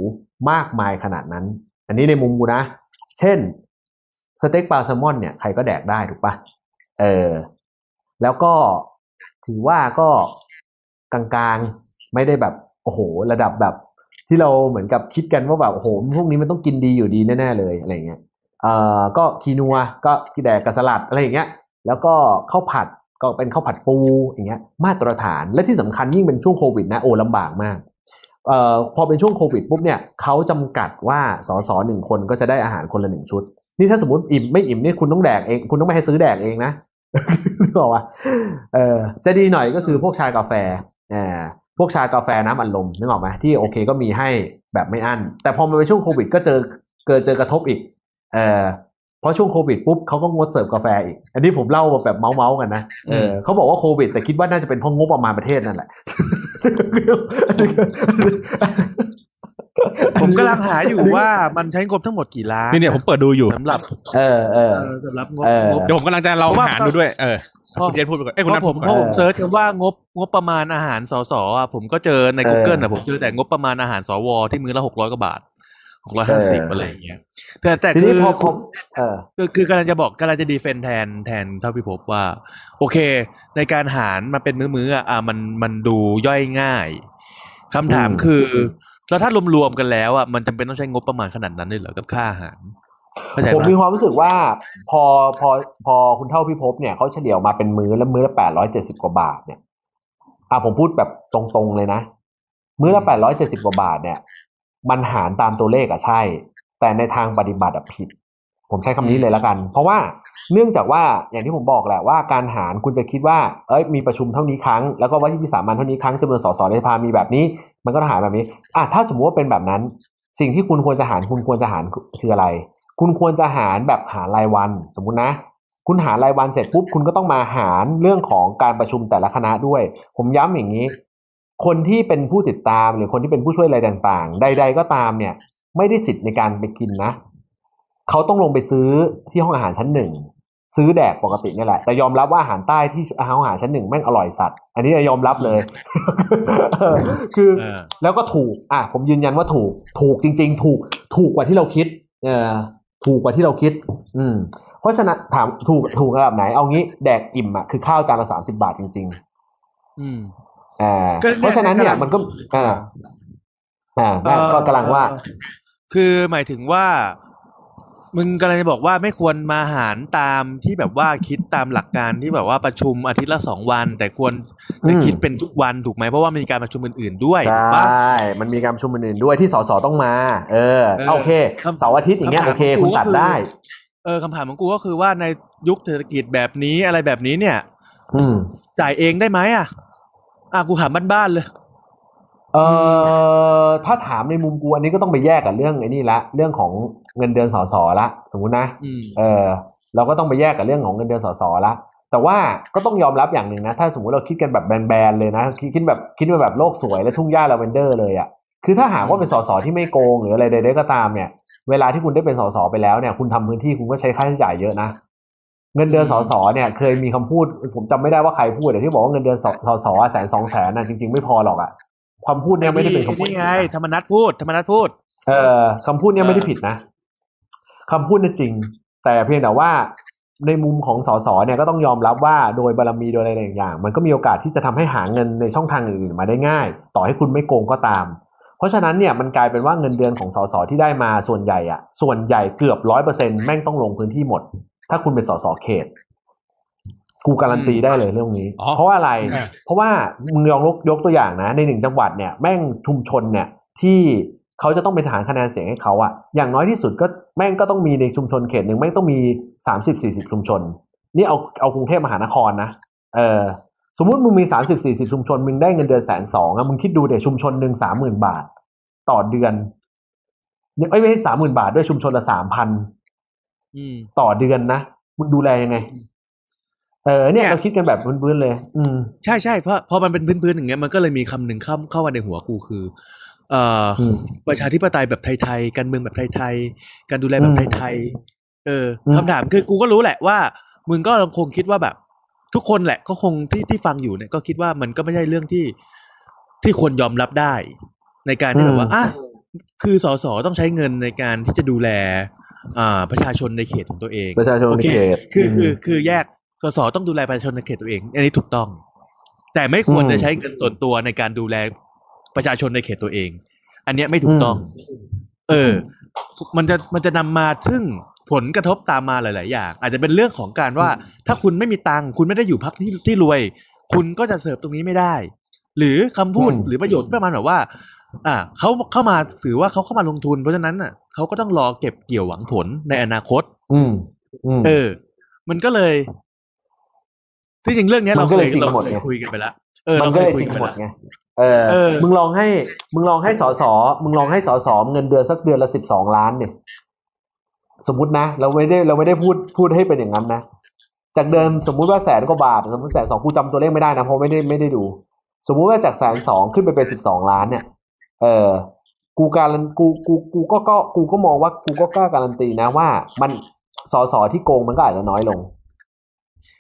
มากมายขนาดนั้นอันนี้ในมุมกูนะเช่นสเต็กปลาแซลมอนเนี่ยใครก็แดกได้ถูกปะเออแล้วก็ถือว่าก็กลางๆไม่ได้แบบโอ้โหระดับแบบที่เราเหมือนกับคิดกันว่าแบบโอ้โหพวกนี้มันต้องกินดีอยู่ดีแน่ๆเลยอะไรอย่างเงี้ยเอ่อก็คีนัวก็ที่แดกกับสลัดอะไรอย่างเงี้ยแล้วก็ข้าวผัดก็เป็นข้าวผัดปูอย่างเงี้ยมาตรฐานและที่สำคัญยิ่งเป็นช่วงโควิดนะโอ้ลำบากมากเอ่อพอเป็นช่วงโควิดปุ๊บเนี่ยเขาจำกัดว่าสสหนึ่งคนก็จะได้อาหารคนละหนึ่งชุดนี่ถ้าสมมติอิ่มไม่อิ่มนี่คุณต้องแดกเองคุณต้องไม่ให้ซื้อแดกเองนะนึกออกว่าเออจะดีหน่อยก็คือพวกชากาแฟอ่าพวกชากาแฟน้ำอัดลมนึกออกไหมที่โอเคก็มีให้แบบไม่อั้นแต่พอมาเป็นช่วงโควิดก็เจอเกิดเจอกระทบอีกเออเพราะช่วงโควิดปุ๊บเขาก็งดเสิร์ฟกาแฟอีกอันนี้ผมเล่าแบบเมาเมากันนะเออเขาบอกว่าโควิดแต่คิดว่าน่าจะเป็นเพราะงบประมาณประเทศนั่นแหละผมกำลังหาอยู่ว่ามันใช้งบทั้งหมดกี่ล้านนี่เนี่ยผมเปิดดูอยู่สำหรับเออเออสำหรับงบเดี๋ยวผมกำลังจะเราหาดูด้วยเออคุณเจนพูดไปก่อนเอ้ยคุณนัทผมผมเซิร์ชคำว่างบงบประมาณอาหารสสอ่ะผมก็เจอใน Google น่ะผมเจอแต่งบประมาณอาหารสวที่มื้อละหกร้อยกว่าบาทหกร้อยห้าสิบอะไรอย่างเงี้ยแต่แต่คือเออคือกำลังจะบอกกำลังจะดีเฟนแทนแทนเท่าพี่พบว่าโอเคในการหารมาเป็นมื้อๆอ่ะมันมันดูย่อยง่ายคำถามคือแล้วถ้ารวมๆกันแล้วอ่ะมันจำเป็นต้องใช้งบประมาณขนาดนั้นด้วยเหรอกับค่าอาหารผมมีความรู้สึกว่าพอพอพอคุณเท่าพิภพเนี่ยเขาเฉลี่ยมาเป็นมื้อละมื้อละแปดร้อยเจ็ดสิบกว่าบาทเนี่ยอ่ะผมพูดแบบตรงๆเลยนะมื้อละแปดร้อยเจ็ดสิบกว่าบาทเนี่ยมันหารตามตัวเลขอ่ะใช่แต่ในทางปฏิบัติอ่ะผิดผมใช้คำนี้เลยละกันเพราะว่าเนื่องจากว่าอย่างที่ผมบอกแหละว่าการหารคุณจะคิดว่าเอ้ยมีประชุมเท่านี้ครั้งแล้วก็ว่าที่วิสามัญเท่านี้ครั้งจำนวนสสในสภามีแบบนี้มันก็หารแบบนี้อ่ะถ้าสมมติว่าเป็นแบบนั้นสิ่งที่คุณควรจะหารคุณควรจะหารคืออะไรคุณควรจะหารแบบหารรายวันสมมุตินะคุณหารรายวันเสร็จปุ๊บคุณก็ต้องมาหารเรื่องของการประชุมแต่ละคณะด้วยผมย้ำอย่างนี้คนที่เป็นผู้ติดตามหรือคนที่เป็นผู้ช่วยอะไรต่างๆใดๆก็ตามเนี่ยไม่ได้สิทธิ์ในการไปกินนะเขาต้องลงไปซื้อที่ห้องอาหารชั้นหนึ่งซื้อแดกปกตินี่แหละแต่ยอมรับว่าอาหารใต้ที่ห้องอาหารชั้นหนึ่งแม่งอร่อยสัตว์อันนี้ยอมรับเลย คือแล้วก็ถูกอ่ะผมยืนยันว่าถูกถูกจริงๆถูกถูกกว่าที่เราคิดเออถูกกว่าที่เราคิดอืมเพราะฉะนั้นถามถูกถูกระดับไหนเอางี้แดกอิ่มอ่ะคือข้าวจานละสามสิบบาทจริงๆอืมอ่าเพราะฉะนั้นเนี่ยมันก็อ่าอ่าก็กำลังว่าคือหมายถึงว่ามึงกำลังจะบอกว่าไม่ควรมาหารตามที่แบบว่าคิดตามหลักการที่แบบว่าประชุมอาทิตย์ละสองวันแต่ควรจะคิดเป็นทุกวันถูกไหมเพราะว่ามีการประชุมอื่นๆด้วยใช่มันมีการประชุมอื่นๆด้วยที่สสต้องมาเออโอเคเสาร์อาทิตย์อย่างเงี้ยโอเคคุณตัดได้เออคำถามของกูก็คือว่าในยุคเศรษฐกิจแบบนี้อะไรแบบนี้เนี่ยจ่ายเองได้ไหมอ่ะอ่ะกูถามบ้านๆเลยเออถ้าถามในมุมกูอันนี้ก็ต้องไปแยกกับเรื่องไอ้นี่ละเรื่องของเงินเดือนสสละสมมุตินะเออเราก็ต้องไปแยกกับเรื่องของเงินเดือนสสละแต่ว่าก็ต้องยอมรับอย่างหนึ่งนะถ้าสมมุติเราคิดกันแบบแบนๆเลยนะคิดแบบคิดแบบโลกสวยและทุ่งหญ้าลาเวนเดอร์เลยอ่ะคือถ้าหากว่าเป็นสสที่ไม่โกงหรืออะไรใดๆก็ตามเนี่ยเวลาที่คุณได้เป็นสสไปแล้วเนี่ยคุณทำพื้นที่คุณก็ใช้ค่าใช้จ่ายเยอะนะเงินเดือนสสเนี่ยเคยมีคำพูดผมจำไม่ได้ว่าใครพูดแต่ที่บอกว่าเงินเดือนสสแสนสองแสนนะจริงๆไม่พอหรอกอ่ะคำพูดเนี่ยไม่ได้เป็นคำพูดไงธรรมนัสพูดธรรมนัสพูดเออคำพูดเนี่ยไม่ได้ผิดนะคำพูดเนี่ยจริงแต่เพียงแต่ว่าในมุมของสสเนี่ยก็ต้องยอมรับว่าโดยบารมีโดยอะไรอย่างมันก็มีโอกาสที่จะทำให้หาเงินในช่องทางอื่นมาได้ง่ายต่อให้คุณไม่โกงก็ตามเพราะฉะนั้นเนี่ยมันกลายเป็นว่าเงินเดือนของสสที่ได้มาส่วนใหญ่อ่ะส่วนใหญ่เกือบ ร้อยเปอร์เซ็นต์ แม่งต้องลงพื้นที่หมดถ้าคุณเป็นสสเขตกูการันตีได้เลยเรื่องนี้เพราะอะไรเพราะว่ามึงลองยกตัวอย่างนะในหนึ่งจังหวัดเนี่ยแม่งชุมชนเนี่ยที่ เขาจะต้องเป็นฐานคะแนนเสียงให้เขาอะอย่างน้อยที่สุดก็แม่งก็ต้องมีในชุมชนเขตหนึ่งแม่งต้องมี สามสิบถึงสี่สิบ ชุมชนนี่เอาเอากรุงเทพมหานครนะเออสมมุติมึงมี สามสิบถึงสี่สิบ ชุมชนมึงได้เงินเดือน หนึ่งแสนสองพัน อ่ะมึงคิดดูเดี๋ยวชุมชนนึง สามหมื่น บาทต่อเดือนเนี่ยไม่ใช่ สามหมื่น บาทด้วยชุมชนละ สามพัน อืมต่อเดือนนะมึงดูแลยังไงเออเนี่ยเราคิดกันแบบพื้นๆเลยอืมใช่ๆเพราะพอมันเป็นพื้นๆอย่างเงี้ยมันก็เลยมีคำหนึ่งเข้าเข้ามาในหัวกูคือเอ่อประชาธิปไตยแบบไทยๆการเมืองแบบไทยๆการดูแลแบบไทยๆเออคำถามคือกูก็รู้แหละว่ามึงก็คงคิดว่าแบบทุกคนแหละก็คงที่ที่ฟังอยู่เนี่ยก็คิดว่ามันก็ไม่ใช่เรื่องที่ที่ควรยอมรับได้ในการที่แบบว่าอ่ะคือสสต้องใช้เงินในการที่จะดูแลอ่าประชาชนในเขตของตัวเองประชาชนในเขตคือคือคือแยกสสต้องดูแลประชาชนในเขตตัวเองอันนี้ถูกต้องแต่ไม่ควรจะใช้เงินส่วนตัวในการดูแลประชาชนในเขตตัวเองอันเนี้ยไม่ถูกต้องเออมันจะมันจะนำมาซึ่งผลกระทบตามมาหลายๆอย่างอาจจะเป็นเรื่องของการว่าถ้าคุณไม่มีตังค์คุณไม่ได้อยู่พรรคที่ที่รวยคุณก็จะเสิร์ฟตรงนี้ไม่ได้หรือคำพูดหรือประโยชน์ประมาณแบบว่าอ่าเขาเข้ามาถือว่าเขาเข้ามาลงทุนเพราะฉะนั้นอ่ะเขาก็ต้องรอเก็บเกี่ยวหวังผลในอนาคตอืมเออมันก็เลยที่จริงเรื่องนี้เราเคยเราเคยคุยกันไปแล้วเออเราเคยคุยกันไปแล้วเออมึงลองให้มึงลองให้สสมึงลองให้สสเงินเดือนสักเดือนละสิบสองล้านเนี่ยสมมุตินะเราไม่ได้เราไม่ได้พูดพูดให้เป็นอย่างนั้นนะจากเดิมสมมุติว่าแสนกว่าบาทสมมุติแสนสองกูจำตัวเลขไม่ได้นะเพราะไม่ได้ไม่ได้ดูสมมุติว่าจากแสนสองขึ้นไปเป็นสิบสองล้านเนี่ยเออกูการันกูกูกูก็ก็กูก็มองว่ากูก็กล้าการันตีนะว่ามันสสที่โกงมันก็อาจจะน้อยลง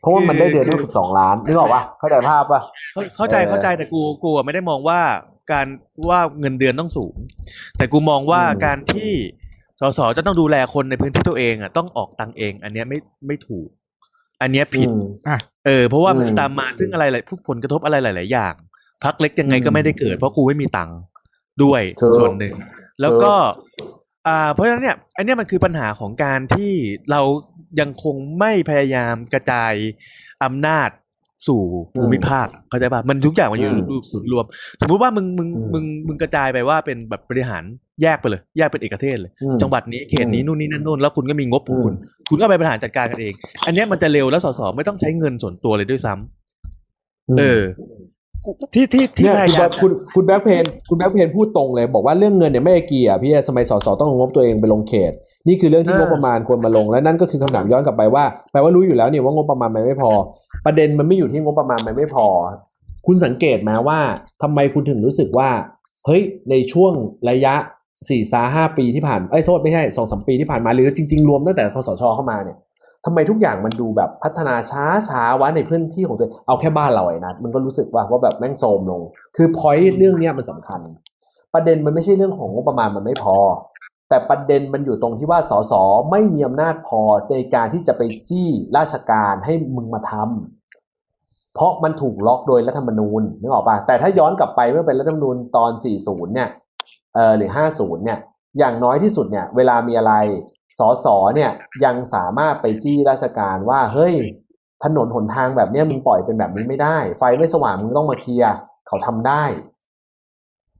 เพราะว่ามันได้เดือนละสิบสองล้านนึกออกปะเข้าใจภาพปะเข้าใจเข้าใจแต่กูกูไม่ได้มองว่าการว่าเงินเดือนต้องสูงแต่กูมองว่าการที่สสจะต้องดูแลคนในพื้นที่ตัวเองอ่ะต้องออกตังเองอันเนี้ยไม่ไม่ถูกอันเนี้ยผิดเออเพราะว่ามันตามมาซึ่งอะไรหลายผลกระทบอะไรหลายๆอย่างพรรคเล็กยังไงก็ไม่ได้เกิดเพราะกูไม่มีตังค์ด้วยส่วนหนึ่งแล้วก็อ่าเพราะฉะนั้นเนี่ยอันเนี้ยมันคือปัญหาของการที่เรายังคงไม่พยายามกระจายอำนาจสู่ภูมิภาคเข้าใจป่ะมันทุกอย่างมันอยู่ศูนย์รวมสมมุติว่ามึงมึงมึงมึงกระจายไปว่าเป็นแบบบริหารแยกไปเลยแยกเป็นเอกเทศเลยจังหวัดนี้เขตนี้นู่นนี่นั่นนู่นแล้วคุณก็มีงบของคุณคุณก็ไปบริหารจัดการกันเองอันนี้มันจะเร็วแล้วสสไม่ต้องใช้เงินส่วนตัวเลยด้วยซ้ำเออที่ที่ที่นายคุณคุณแบ็คเพนคุณแบ็คเพนพูดตรงเลยบอกว่าเรื่องเงินเนี่ยไม่เกี่ยวพี่สมัยสสต้องงบตัวเองไปลงเขตนี่คือเรื่องที่งบประมาณควรมาลงและนั่นก็คือคำถามย้อนกลับไปว่าแปลว่ารู้อยู่แล้วเนี่ยว่างบประมาณมันไม่พอประเด็นมันไม่อยู่ที่งบประมาณมันไม่พอคุณสังเกตไหมว่าทำไมคุณถึงรู้สึกว่าเฮ้ยในช่วงระยะ สี่ถึงห้า ปีที่ผ่านเอ้ยโทษไม่ใช่ สองถึงสาม ปีที่ผ่านมาหรือจริงๆรวมตั้งแต่คสช.เข้ามาเนี่ยทำไมทุกอย่างมันดูแบบพัฒนาช้าช้าวะในพื้นที่ของตัวเอาแค่บ้านเราไอ้นัทมันก็รู้สึกว่าว่าแบบแม่งโทรมลงคือพอยต์เรื่องเนี้ยมันสำคัญประเด็นมันไม่ใช่เรื่องของงบประมาณมันไม่พอแต่ประเด็นมันอยู่ตรงที่ว่าสสไม่มีอำนาจพอในการที่จะไปจี้ราชการให้มึงมาทำเพราะมันถูกล็อกโดยรัฐธรรมนูญนึกออกป่ะแต่ถ้าย้อนกลับไปเมื่อเป็นรัฐธรรมนูญตอนสี่สิบเนี่ยเอ่อหรือห้าสิบเนี่ยอย่างน้อยที่สุดเนี่ยเวลามีอะไรสสเนี่ยยังสามารถไปจี้ราชการว่าเฮ้ยถนนหนทางแบบนี้มึงปล่อยเป็นแบบนี้ไม่ได้ไฟไม่สว่างมึงต้องมาเคลียร์เขาทำได้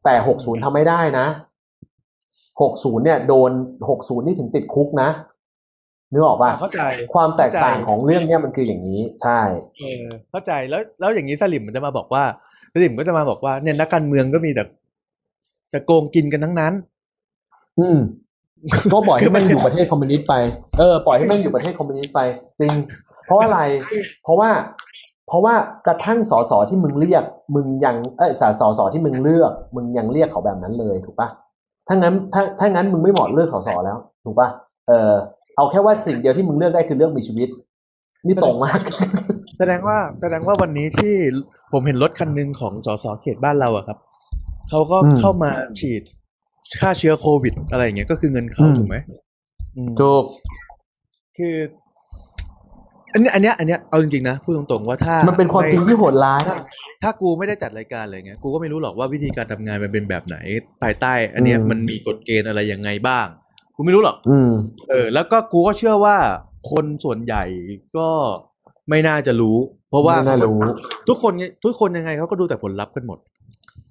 แต่หกสิบทำไม่ได้นะหกสิบเนี่ยโดนหกสิบนี่ถึงติดคุกนะนึกออกป่ะเข้าใจความแตกต่างของเรื่องเนี้ยมันคืออย่างนี้ใช่เออเข้าใจแล้วแล้วอย่างนี้สลิ่มมันจะมาบอกว่าสลิ่มก็จะมาบอกว่าเนี่ยนักการเมืองก็มีแต่จะโกงกินกันทั้งนั้นอืมก็ปล่อยให้มันอยู่ประเทศคอมมิวนิสต์ไปเออปล่อยให้มันอยู่ประเทศคอมมิวนิสต์ไปจริงเพราะอะไรเพราะว่าเพราะว่ากระทั่งสสที่มึงเรียกมึงยังเอ้ยสสที่มึงเลือกมึงยังเรียกเขาแบบนั้นเลยถูกป่ะถ้างั้นถ้าถ้างั้นมึงไม่เหมาะเลือกสสแล้วถูกป่ะเออเอาแค่ว่าสิ่งเดียวที่มึงเลือกได้คือเลือกมีชีวิตนี่ตรงมากแสดงว่าแสดงว่าวันนี้ที่ผมเห็นรถคันนึงของสสเขตบ้านเราอะครับเขาก็เข้ามาฉีดค่าเชื้อโควิดอะไรอย่างเงี้ยก็คือเงินเขาถูกไหมถูกคืออันนี้อันเนี้ยอันเนี้ยเอาจริงๆนะพูดตรงๆว่าถ้ามันเป็นความจริงที่โหดร้ายถ้ากูไม่ได้จัดรายการอะไรเงี้ยกูก็ไม่รู้หรอกว่าวิธีการทำงานมันเป็นแบบไหนภายใต้อันเนี้ยมันมีกฎเกณฑ์อะไรยังไงบ้างกูไม่รู้หรอกเออแล้วก็กูก็เชื่อว่าคนส่วนใหญ่ก็ไม่น่าจะรู้เพราะว่าทุกคนทุกคนยังไงเขาก็ดูแต่ผลลัพธ์กันหมด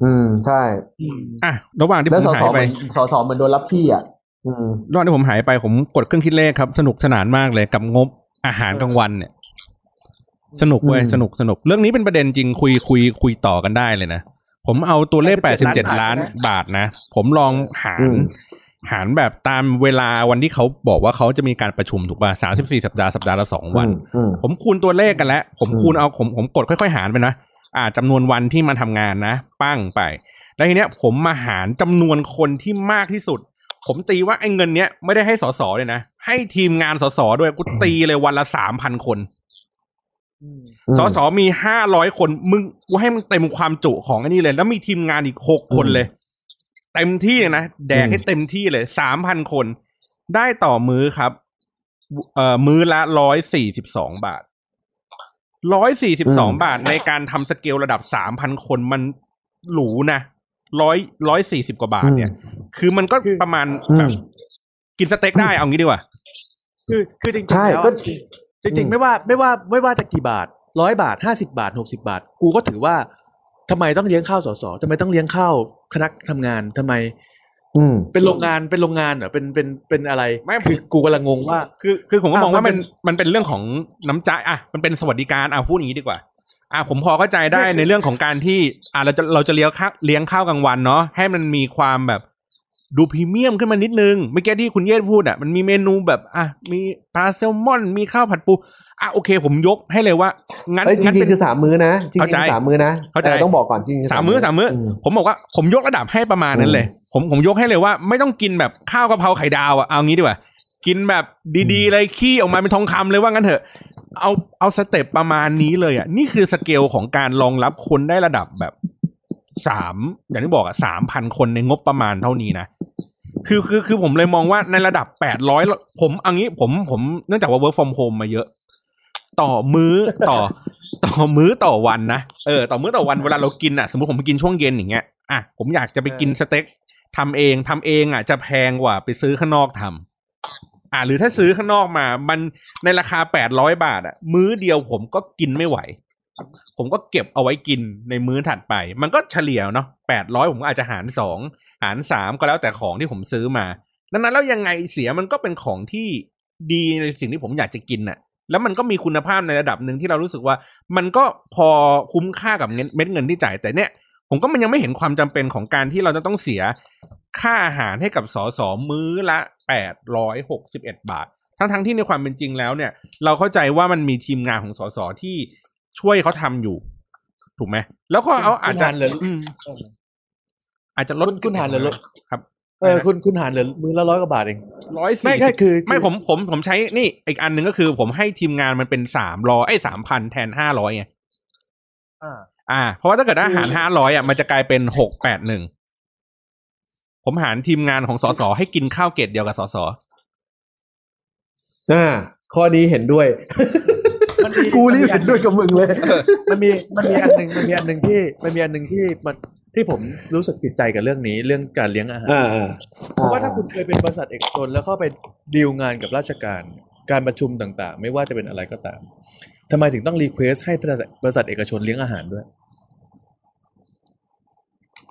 อืมใช่อ่ะระหว่างที่ผมหายไปสสเหมือนโดนรับพี่อ่ะอืมระหว่างที่ผมหายไปผมกดเครื่องคิดเลขครับสนุกสนานมากเลยกับงบอาหารกลางวันเนี่ยสนุกเว้ยสนุกสนุกเรื่องนี้เป็นประเด็นจริงคุยคุยคุยต่อกันได้เลยนะผมเอาตัวเลขแปดสิบเจ็ดล้านบาทนะผมลองหารหารแบบตามเวลาวันที่เขาบอกว่าเขาจะมีการประชุมถูกป่ะสามสิบสี่สัปดาห์สัปดาห์ละสองวันผมคูณตัวเลขกันแล้วผมคูณเอาผมผมกดค่อยๆหารไปนะอ่าจำนวนวันที่มาทำงานนะปั้งไปแล้วทีเนี้ยผมมาหารจำนวนคนที่มากที่สุดผมตีว่าไอ้เงินเนี้ยไม่ได้ให้สสเลยนะให้ทีมงานสสด้วยกูตีเลยวันละ สามพัน คนสสมีห้าร้อยคนมึงกูให้มึงเต็มความจุของอันนี้เลยแล้วมีทีมงานอีกหกคนเลยเต็มที่นะแดกให้เต็มที่เลย สามพัน คนได้ต่อมื้อครับเอ่อมื้อละหนึ่งร้อยสี่สิบสองบาทหนึ่งร้อยสี่สิบสองบาทในการทำสเกลระดับ สามพัน คนมันหรูนะหนึ่งร้อย หนึ่งร้อยสี่สิบกว่าบาทเนี่ยคือมันก็ประมาณแบบกินสเต็กได้เอางี้ดีกว่าคือคือจริงๆแล้วจริงๆไม่ว่าไม่ว่าไม่ว่าจะกี่บาทหนึ่งร้อยบาทห้าสิบบาทหกสิบบาทกูก็ถือว่าทำไมต้องเลี้ยงข้าวสสทำไมต้องเลี้ยงข้าวคณะทำงานทำไมเป็นโรงงานเป็นโรงงานเหรอเป็นเป็นเป็นอะไรไม่คือกูกำลังงงว่าคือคือผมก็มองว่ามันมันเป็นเรื่องของน้ำใจอ่ะมันเป็นสวัสดิการอ่ะพูดอย่างนี้ดีกว่าอ่ะผมพอเข้าใจได้ในเรื่องของการที่อ่ะเราจะเราจะเลี้ยงข้าวเลี้ยงข้าวกลางวันเนาะให้มันมีความแบบดูพรีเมียมขึ้นมานิดนึงเมื่อกี้ที่คุณเยศพูดอ่ะมันมีเมนูแบบอ่ะมีปลาแซลมอนมีข้าวผัดปูอ่ะโอเคผมยกให้เลยว่างั้นงั้นเป็นคือสามมื้อนะจริงๆสามมื้อนะเข้าใจต้องบอกก่อนจริงๆสามมื้อสามมื้อผมบอกว่าผมยกระดับให้ประมาณนั้นเลยผมผมยกให้เลยว่าไม่ต้องกินแบบข้าวกะเพราไข่ดาวอ่ะเอางี้ดีกว่ากินแบบดีๆเลยขี้ออกมาเป็นทองคำเลยว่างั้นเถอะเอาเอาสเต็ปประมาณนี้เลยอ่ะนี่คือสเกลของการรองรับคนได้ระดับแบบสามอย่างที่บอกอ่ะ สามพัน คนในงบประมาณเท่านี้นะคือคือคือผมเลยมองว่าในระดับแปดร้อยผมเอางี้ผมผมเนื่องจากว่า work from home มาเยอะต่อมื้อต่อต่อมื้อต่อวันนะเออต่อมื้อต่อวันเวลาเรากินอ่ะสมมติผมไปกินช่วงเย็นอย่างเงี้ยอ่ะผมอยากจะไปกินสเต็กทำเองทำเองอ่ะจะแพงกว่าไปซื้อข้างนอกทำอ่ะหรือถ้าซื้อข้างนอกมามันในราคาแปดร้อยบาทอ่ะมื้อเดียวผมก็กินไม่ไหวผมก็เก็บเอาไว้กินในมื้อถัดไปมันก็เฉลี่ยเนาะแปดร้อยผมก็อาจจะหารสองหารสามก็แล้วแต่ของที่ผมซื้อมานั้นแล้วยังไงเสียมันก็เป็นของที่ดีในสิ่งที่ผมอยากจะกินน่ะแล้วมันก็มีคุณภาพในระดับหนึ่งที่เรารู้สึกว่ามันก็พอคุ้มค่ากับเม็ดเงินที่จ่ายแต่เนี่ยผมก็มันยังไม่เห็นความจำเป็นของการที่เราจะต้องเสียค่าอาหารให้กับสสมื้อละแปดร้อยหกสิบเอ็ดบาททั้งๆที่ในความเป็นจริงแล้วเนี่ยเราเข้าใจว่ามันมีทีมงานของสสที่ช่วยเขาทำอยู่ถูกไหมแล้วก็เอาอาจจะอาจจะลดคุณหารเหลือลดครับเออคุณคุณหารเหลือมื้อละร้อยกว่าบาทเองร้อยสี่ไม่ใช่คือไม่ผมผมผมใช้นี่อีกอันหนึ่งก็คือผมให้ทีมงานมันเป็นสามร้อยไอ้สามพันแทนห้าร้อยไงอ่าอ่าเพราะว่าถ้าเกิดอาหารห้าร้อยอ่ะมันจะกลายเป็นหกแปดหนึ่งผมหารทีมงานของสสให้กินข้าวเกตเดียวกับสสอ่าข้อนี้เห็นด้วยกูนี่เห็นด้วยกับมึงเลยมันมีมันมีอันนึงมันมีอันนึงที่มันมีอันนึงที่มันที่ผมรู้สึกติดใจกับเรื่องนี้เรื่องการเลี้ยงอาหารเพราะว่าถ้าคุณเคยเป็นบริษัทเอกชนแล้วเข้าไปดีลงานกับราชการการประชุมต่างๆไม่ว่าจะเป็นอะไรก็ตามทำไมถึงต้องรีเควสให้บริษัทเอกชนเลี้ยงอาหารด้วย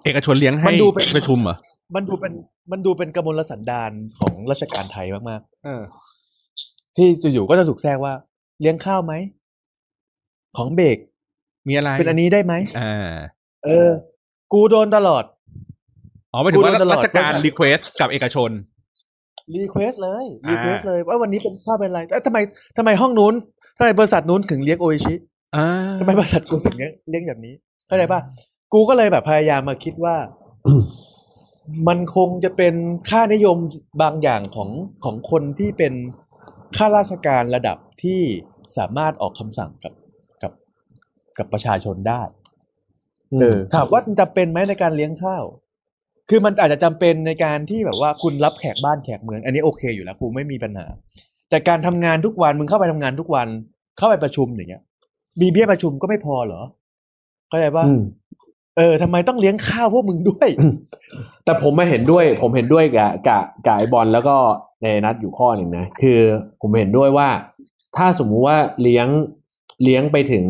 เอกชนเลี้ยงให้มันดูเป็นประชุมเหรอมันดูเป็นมันดูเป็นกมลสันดานของราชการไทยมากๆที่อยู่ๆก็จะถูกแทรกว่าเลี้ยงข้าวไหมของเบรกมีอะไรเป็นอันนี้ได้ไหมอ่าเออกูโดนตลอดอ๋อไม่ถึงว่าราชการรีเควสกับเอกชนรีเควสเลยรีเควสเลยว่าวันนี้เป็นข้าวเป็นอะไรเอ้ยทำไมทำไมห้องนู้นทำไมบริษัทนู้นถึงเลี้ยงโออิชิอ่าทำไมบริษัทกูถึงเลี้ยงแบบนี้เข้าใจป่ะกูก็เลยแบบพยายามมาคิดว่า มันคงจะเป็นค่านิยมบางอย่างของของคนที่เป็นข้าราชการระดับที่สามารถออกคำสั่งกับกับกับประชาชนได้ถามว่าจำเป็นไหมในการเลี้ยงข้าวคือมันอาจจะจำเป็นในการที่แบบว่าคุณรับแขกบ้านแขกเมืองอันนี้โอเคอยู่แล้วกูไม่มีปัญหาแต่การทำงานทุกวันมึงเข้าไปทำงานทุกวันเข้าไปประชุมอย่างเงี้ยมีเบี้ยประชุมก็ไม่พอเหรอเข้าใจป่ะเออทำไมต้องเลี้ยงข้าวพวกมึงด้วยแต่ผมไม่เห็นด้วยผมเห็นด้วยกับกับกับไอ้บอลแล้วก็ในนัดอยู่ข้อหนึ่งนะคือผมเห็นด้วยว่าถ้าสมมุติว่าเลี้ยงเลี้ยงไปถึง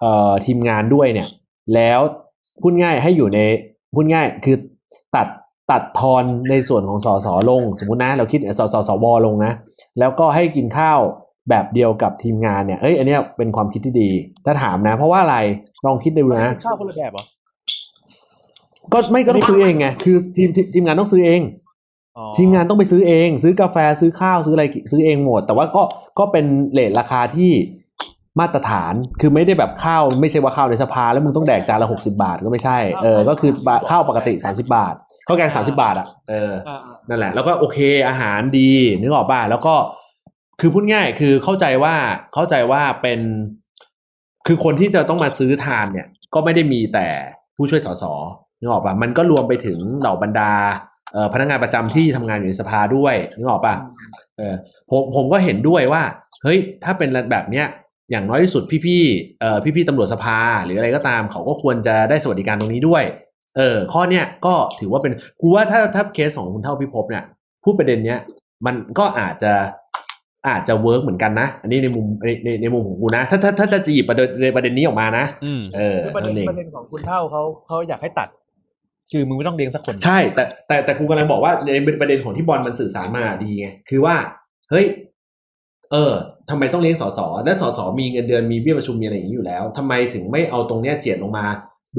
เอ่อทีมงานด้วยเนี่ยแล้ว พูดง่ายให้อยู่ในพูดง่ายคือตัดตัดทอนในส่วนของสสลงสมมุตินะเราคิดสสสวลงนะแล้วก็ให้กินข้าวแบบเดียวกับทีมงานเนี่ยเอ้ยอันนี้เป็นความคิดที่ดีถ้าถามนะเพราะว่าอะไรลองคิดดูนะกินข้าวคนละแบบเหรอก็ไม่ก็ต้องซื้อเองไงคือทีมทีมงานต้องซื้อเองทีมงานต้องไปซื้อเองซื้อกาแฟซื้อข้าวซื้ออะไรซื้อเองหมดแต่ว่าก็ก็เป็นเรทราคาที่มาตรฐานคือไม่ได้แบบข้าวไม่ใช่ว่าข้าวในสภาแล้วมึงต้องแดกจานละหกสิบบาทก็ไม่ใช่เออก็คือข้าวปกติสามสิบบาทข้าวแกงสามสิบบาทอ่ะเออนั่นแหละแล้วก็โอเคอาหารดีนึกออกป่ะแล้วก็คือพูดง่ายคือเข้าใจว่าเข้าใจว่าเป็นคือคนที่จะต้องมาซื้อทานเนี่ยก็ไม่ได้มีแต่ผู้ช่วยสสนึกออกป่ะมันก็รวมไปถึงเหล่าบรรดาเอ่อพนักงานประจำที่ทำงานอยู่ในสภาด้วยนึกออกป่ะเออผมผมก็เห็นด้วยว่าเฮ้ยถ้าเป็นแบบเนี้ยอย่างน้อยที่สุดพี่ๆเอ่อพี่ๆตำรวจสภาหรืออะไรก็ตามเขาก็ควรจะได้สวัสดิการตรงนี้ด้วยเออข้อเนี้ยก็ถือว่าเป็นกูว่าถ้าถ้าเคสของคุณเท่าพิภพเนี่ยพูดประเด็นเนี้ยมันก็อาจจะอาจจะเวิร์กเหมือนกันนะอันนี้ในมุมในในในมุมของกูนะถ้าถ้าถ้าจะหยิบประเด็นประเด็นนี้ออกมานะเออประเด็นประเด็นของคุณเท่าเขาเขาอยากให้ตัดคือมึงไม่ต้องเลี้ยงสักคนใช่แต่แต่แต่กูกำลังบอกว่าในประเด็นของที่บอลมันสื่อสารมาดีไงคือว่าเฮ้ยเออทำไมต้องเลี้ยงสสและสสมีเงินเดือนมีเบี้ยประชุมมีอะไรอย่างนี้อยู่แล้วทำไมถึงไม่เอาตรงเนี้ยเจียดลงมา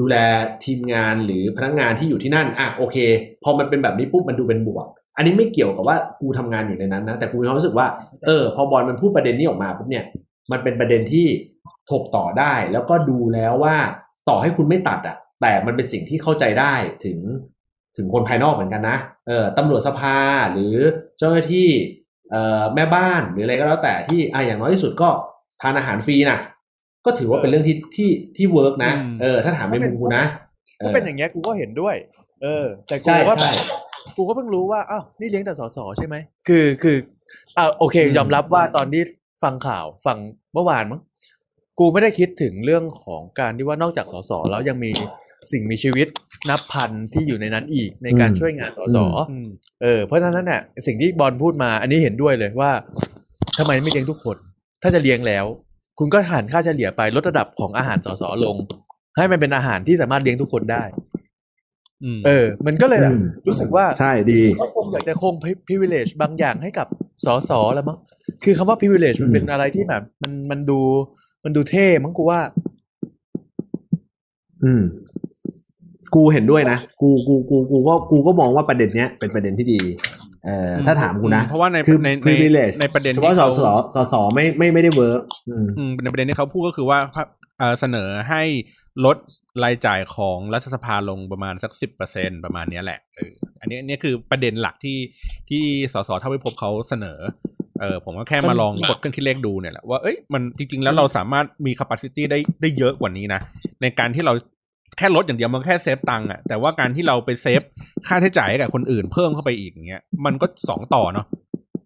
ดูแลทีมงานหรือพนักงานที่อยู่ที่นั่นอ่ะโอเคพอมันเป็นแบบนี้ปุ๊บมันดูเป็นบวกอันนี้ไม่เกี่ยวกับว่ากูทำงานอยู่ในนั้นนะแต่กูมีความรู้สึกว่าเออพอบอลมันพูดประเด็นนี้ออกมาปุ๊บเนี่ยมันเป็นประเด็นที่ถกต่อได้แล้วก็ดูแล้วว่าต่อให้คุณไม่ตัดอ่ะแต่มันเป็นสิ่งที่เข้าใจได้ถึงถึงคนภายนอกเหมือนกันนะเออตำรวจสภาหรือเจ้าหน้าที่เอ่อแม่บ้านหรืออะไรก็แล้วแต่ที่อ่ะอย่างน้อยที่สุดก็ทานอาหารฟรีนะก็ถือว่าเป็นเรื่องที่ที่ที่เวิร์กนะเออถ้าถามในมุมกูนะก็เป็นอย่างเงี้ยกูก็เห็นด้วยเออแต่กูว่ากูก็เพิ่งรู้ว่าอ้าวนี่เลี้ยงแต่สสใช่ไหมคือคืออ่าโอเคยอมรับว่าตอนที่ฟังข่าวฟังเมื่อวานมั้งกูไม่ได้คิดถึงเรื่องของการที่ว่านอกจากสสแล้วยังมีสิ่งมีชีวิตนับพันที่อยู่ในนั้นอีกในการช่วยงานสสเออเพราะฉะนั้นเนี่ยสิ่งที่บอลพูดมาอันนี้เห็นด้วยเลยว่าทำไมไม่เลี้ยงทุกคนถ้าจะเลี้ยงแล้วคุณก็หารค่าเฉลี่ยไปลดระดับของอาหารสสลงให้มันเป็นอาหารที่สามารถเลี้ยงทุกคนได้เออมันก็เลยแบบรู้สึกว่าใช่ดีคงอยากจะคง privilege บางอย่างให้กับสสแล้วมั้งคือคำว่า privilege มันเป็นอะไรที่แบบมันมันดูมันดูเท่มั้งกูว่าอืมกูเห็นด้วยนะกูกูกูกูก็กูก็มองว่าประเด็นเนี้ยเป็นประเด็นที่ดีเอ่อถ้าถามกูนะเพราะว่าในในในประเด็นที่สสสสไม่ไม่ไม่ได้เวิร์กอืมในประเด็นที่เขาพูดก็คือว่าเสนอให้ลดรายจ่ายของรัฐสภาลงประมาณสัก สิบเปอร์เซ็นต์ ประมาณนี้แหละเอออันนี้นี่คือประเด็นหลักที่ที่สสเท่าพิภพเขาเสนอเออผมก็แค่มาลองกดเครื่องคิดเลขดูเนี่ยแหละว่าเอ้ยมันจริงๆแล้วเราสามารถมี capacity ได้ได้เยอะกว่านี้นะในการที่เราแค่ลดอย่างเดียวมันแค่เซฟตังค์อ่ะแต่ว่าการที่เราไปเซฟค่าใช้จ่ายกับคนอื่นเพิ่มเข้าไปอีกอย่างเงี้ยมันก็สองต่อเนาะ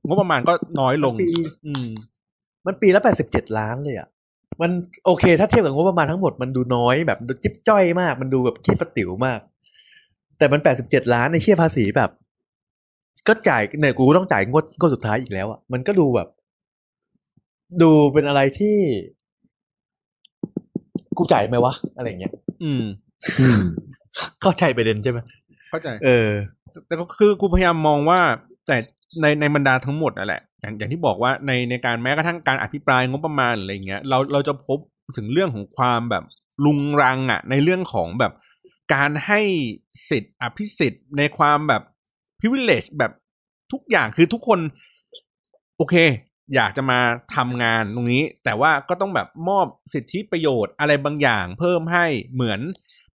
งบประมาณก็น้อยลงอืมมันปีละแปดสิบเจ็ดล้านเลยอ่ะมันโอเคถ้าเทียบกับงบประมาณทั้งหมดมันดูน้อยแบบจิ๊บจ้อยมากมันดูแบบขี้ประติ๋วมากแต่มันแปดสิบเจ็ดล้านในเชี่ยภาษีแบบก็จ่ายเนี่ยกูต้องจ่ายงวดก็สุดท้ายอีกแล้วอ่ะมันก็ดูแบบดูเป็นอะไรที่กูจ่ายไหมวะอะไรอย่างเงี้ยอืมเข้าใจประเด็นใช่ไหมเข้าใจเออแต่ก็คือกูพยายามมองว่าแต่ในในบรรดาทั้งหมดนั่นแหละอย่างอย่างที่บอกว่าในในการแม้กระทั่งการอภิปรายงบประมาณอะไรอย่างเงี้ยเราเราจะพบถึงเรื่องของความแบบลุงรังอ่ะในเรื่องของแบบการให้สิทธิ์อภิสิทธิ์ในความแบบ privilege แบบทุกอย่างคือทุกคนโอเคอยากจะมาทำงานตรงนี้แต่ว่าก็ต้องแบบมอบสิทธิประโยชน์อะไรบางอย่างเพิ่มให้เหมือน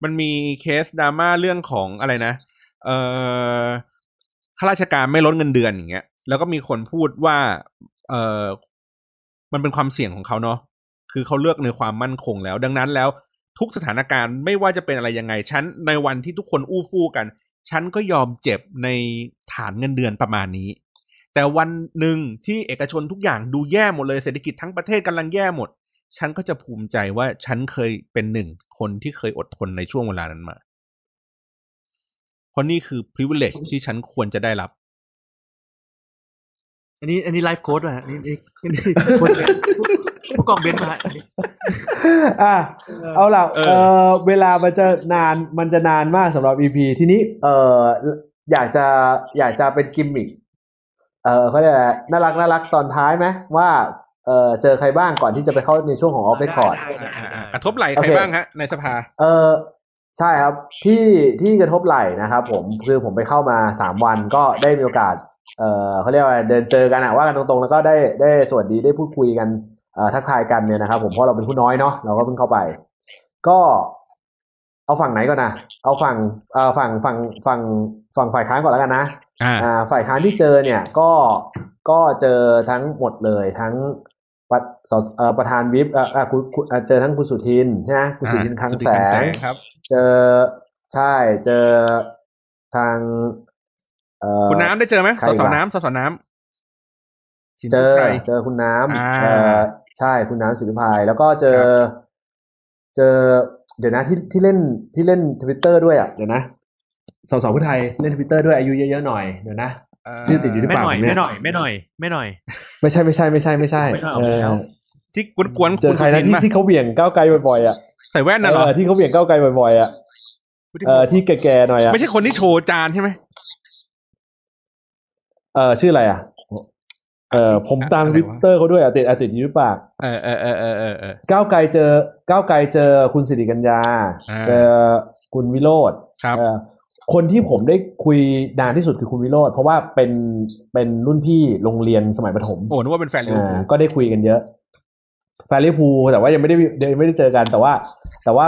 มันมีเคสดราม่าเรื่องของอะไรนะเอ่อข้าราชการไม่ลดเงินเดือนอย่างเงี้ยแล้วก็มีคนพูดว่าเอ่อมันเป็นความเสี่ยงของเขาเนาะคือเขาเลือกในความมั่นคงแล้วดังนั้นแล้วทุกสถานการณ์ไม่ว่าจะเป็นอะไรยังไงฉันในวันที่ทุกคนอู้ฟู่กันฉันก็ยอมเจ็บในฐานเงินเดือนประมาณนี้แต่วันหนึ่งที่เอกชนทุกอย่างดูแย่หมดเลยเศรษฐกิจทั้งประเทศกำลังแย่หมดฉันก็จะภูมิใจว่าฉันเคยเป็นหนึ่งคนที่เคยอดทนในช่วงเวลานั้นมาเพราะนี่คือ privilege ที่ฉันควรจะได้รับ อันนี้อันนี้ไลฟ์โค้ดว่ะนี่นี่คนผู้กองเบนซ์มาอ่ะเอาล่ะเออเวลามันจะนานมันจะนานมากสำหรับ อี พี ทีนี้เอออยากจะอยากจะเป็นกิมมิคเออเขาเรียกอะไรน่ารักน่ารักตอนท้ายไหมว่าเออเจอใครบ้างก่อนที่จะไปเข้าในช่วงของออฟเรคคอร์ดกระทบไหลใครบ้างฮะในสภาเออใช่ครับที่ที่กระทบไหลนะครับผมคือผมไปเข้ามาสามวันก็ได้มีโอกาสเออเขาเรียกว่าเดินเจอกันอะว่ากันตรงๆแล้วก็ได้ได้สวัสดีได้พูดคุยกันเอ่อทักทายกันเนี่ยนะครับผมเพราะเราเป็นผู้น้อยเนาะเราก็เพิ่งเข้าไปก็เอาฝั่งไหนก่อนนะเอาฝั่งเอ่อฝั่งฝั่งฝั่งฝั่งฝ่ายค้านก่อนแล้วกันนะอ่าฝ่ายค้านที่เจอเนี่ยก็ก็เจอทั้งหมดเลยทั้งประเอ่อประธานวิปเอ่อคุณเจอทั้งคุณสุทินใช่มั้ยคุณสุทินคลังแสงครับเจอใช่เจอทางคุณน้ำได้เจอไหมสสน้ำสสน้ำเจอเจอคุณน้ำใช่คุณน้ำสินธุพายแล้วก็เจอเจอเดี๋ยวนะที่ที่เล่นที่เล่น Twitter ด้วยอ่ะเดี๋ยวนะสสพุทธไทยเล่น Twitter ด้วยอายุเยอะๆหน่อยเดี๋ยวนะชื่อติดอยู่ที่ปากไม่หน่อยไม่หน่อยไม่หน่อยไม่ใช่ไม่ใช่ไม่ใช่ไม่ใช่ที่กวนๆเจอใครนะที่ที่เขาเบี่ยงก้าวไกลบ่อยๆอ่ะใส่แว่นน่ะเหรอที่เขาเบี่ยงก้าวไกลบ่อยๆอ่ะที่แก่ๆหน่อยอ่ะไม่ใช่คนที่โชว์จานใช่ไหมเออชื่ออะไรอ่ะเออผมตาม Twitter เขาด้วยอ่ะติดอ่ะติดอยู่ปากเออเออเออเออก้าวไกลเจอก้าวไกลเจอคุณสิริกัญญาเจอคุณวิโรจน์ครับคนที่ผมได้คุยนานที่สุดคือคุณวิโรจน์เพราะว่าเป็นเป็นรุ่นพี่โรงเรียนสมัยประถมโอ้นึกว่าเป็นแฟนลิเวอร์พูลก็ได้คุยกันเยอะแฟนลิเวอร์พูลแต่ว่ายังไม่ได้ยังไม่ได้เจอกันแต่ว่าแต่ว่า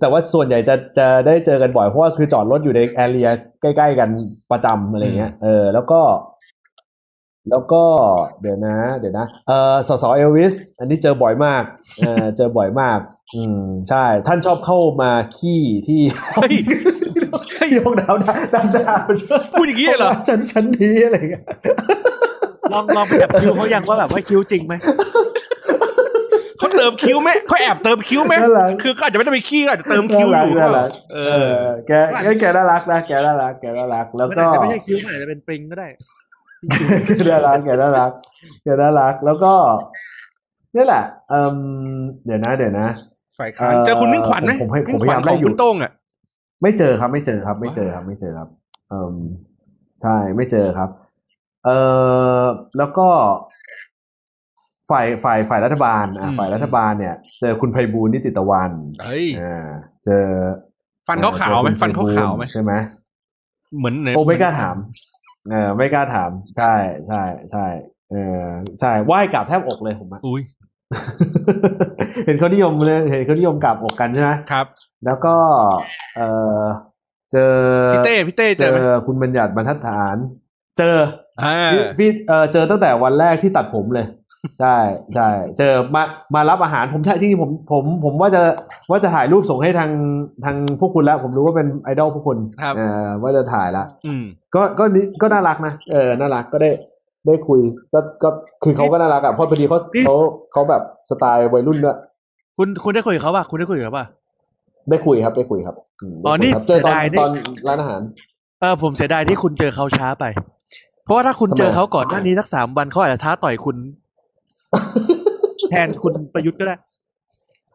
แต่ว่าส่วนใหญ่จะจะได้เจอกันบ่อยเพราะว่าคือจอดรถอยู่ในแอเรียใกล้ๆกันประจำอะไรเงี้ยเออแล้วก็แล้วก็เดี๋ยวนะเดี๋ยวนะเออสสเอลวิสอันนี้เจอบ่อยมากเออเจอบ่อยมากอืมใช่ท่านชอบเข้ามาขี้ที่ยกดาวดาวดาวพูดอย่างนี้เหรอฉันฉันดีอะไรเงี้ยลองลองไปจับคิวเขายังว่าแบบว่าคิวจริงไหมเขาเติมคิ้วไหมเขาแอบเติมคิ้วไหมคือก็อาจจะไม่ได้ไปขี้ก็อาจจะเติมคิ้วอยู่เออแกแกน่ารักนะแกน่ารักแกน่ารักแล้วก็ไม่ใช่คิ้วอาจจะเป็นปริงก็ได้แกน่ารักแกน่ารักแกน่ารักแล้วก็นี่แหละเออเดี๋ยวนะเดี๋ยวนะฝ่ายค้านเจอคุณมิ่งขวัญไหมมิ่งขวัญของคุณโต้งอ่ะไม่เจอครับไม่เจอครับไม่เจอครับไม่เจอครับเออใช่ไม่เจอครับเออแล้วก็ฝ่ายฝ่ายฝ่ายรัฐบาลอ่ะฝ่ายรัฐบาลเนี่ยเจอคุณไพบูลย์นิติตะวันเอ้ยอ่าเจอฟันเขาขาวมั้ยฟันเขาขาวมั้ยใช่มั้ยเหมือนโอ้ไม่กล้าถามเออไม่กล้าถามใช่ๆๆเออใช่ไหว้กราบแทบอกเลยผมอ่ะอุ้ยเห็นเค้านิยมเลยเห็นเค้านิยมกราบอกกันใช่มั้ยครับแล้วก็เออเจอพี่เต้พี่เต้เจอมั้ยเจอคุณบัญญัติบรรทัดฐานเจออ่าพี่เออเจอตั้งแต่วันแรกที่ตัดผมเลยใช่ใช่เจอมามารับอาหารผมใช่จริงๆผมผมผมว่าจะว่าจะถ่ายรูปส่งให้ทางทางพวกคุณแล้วผมรู้ว่าเป็นไอดอลพวกคุณเอ่อว่าจะถ่ายละก็ก็นี่ก็น่ารักนะเออน่ารักก็ได้ได้คุยก็ก็คือเขาก็น่ารักอ่ะเพราะพอดีเขาเขาเขาแบบสไตล์วัยรุ่นด้วยคุณคุณได้คุยกับเขาป่ะคุณได้คุยกับเขาป่ะได้คุยครับได้คุยครับอ๋อนี่เสียดายตอนร้านอาหารเออผมเสียดายที่คุณเจอเขาช้าไปเพราะว่าถ้าคุณเจอเขาก่อนหน้านี้สักสามวันเขาอาจจะท้าต่อยคุณแทนคุณประยุทธ์ก็ได้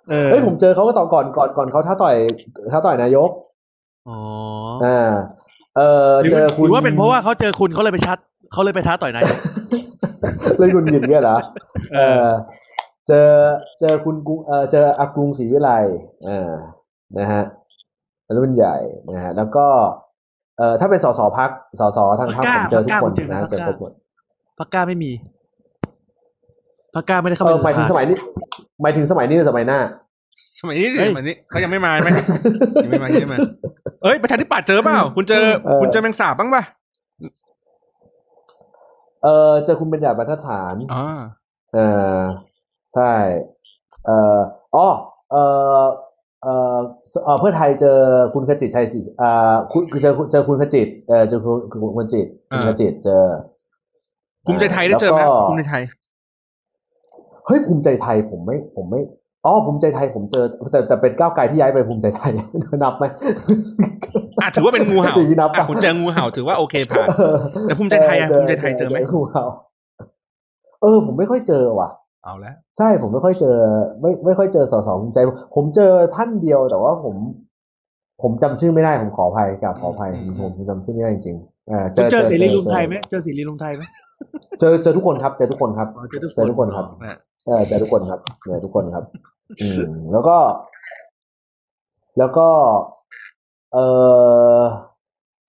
เฮ้ยผมเจอเขาก็ต่อก่อนก่อนก่อนเขาท้าต่อยท้าต่อยนายกอ๋ออ่าเออเจอคุณหรือว่าเป็นเพราะว่าเขาเจอคุณเขาเลยไปชัดเขาเลยไปท้าต่อยนายกเลยคุณหยิบเนี่ยเหรอเออเจอเจอคุณเออเจออากรุงศรีวิไลอ่านะฮะรุ่นใหญ่นะฮะแล้วก็เออถ้าเป็นสสพรรคสสทางพรรคผมเจอทุกคนนะเจอครบหมดพรรคกล้าไม่มีพรรคกล้าไม่ได้เข้าไปหมายถึงสมัยนี้หมายถึงสมัยนี้หรือสมัยหน้าสมัยนี้สมัยนี้เขายังไม่มาไหมยังไม่มายังไม่มาเอ้ยประชาธิปัตย์เจอเปล่าคุณเจอคุณเจอแมงสาบบ้างป่ะเออเจอคุณเป็นแบบมาตรฐานอ๋อเออใช่เอออ๋อเออเออเพื่อไทยเจอคุณขจิตชัยศรีอ่าคุณเจอเจอคุณขจิตเออเจอคุณขจิตคุณขจิตเจอภูมิใจไทยได้เจอไหมภูมิใจไทยเฮ้ยภูมิใจไทยผมไม่ผมไม่อ๋อภูมิใจไทยผมเจอแต่แต่เป็นก้าวไกลที่ย้ายไปภูมิใจไทยนับไหมอ่ะถือว่าเป็นงูเห่าอ่ะผมเจองูเห่าถือว่าโอเคผ่านแต่ภูมิใจไทยอ่ะภูมิใจไทยเจอไหมงูเห่า ออผมไม่ค่อยเจอว่ะเอาแล้วใช่ผมไม่ค่อยเจอไม่ไม่ค่อยเจอสสภูมิใจผมเจอท่านเดียวแต่ว่าผมผมจำชื่อไม่ได้ผมขออภัยกับขออภัยผมจำชื่อไม่ได้จริงๆอ่าเจอเจอศิริรวมไทยมั้ยเจอศิริรวมไทยมั้ยเจอเจอทุกคนครับเจอทุกคนครับเจอทุกคนทุกคนครับเออเจอทุกคนครับเจอทุกคนครับอืมแล้วก็แล้วก็เอ่อ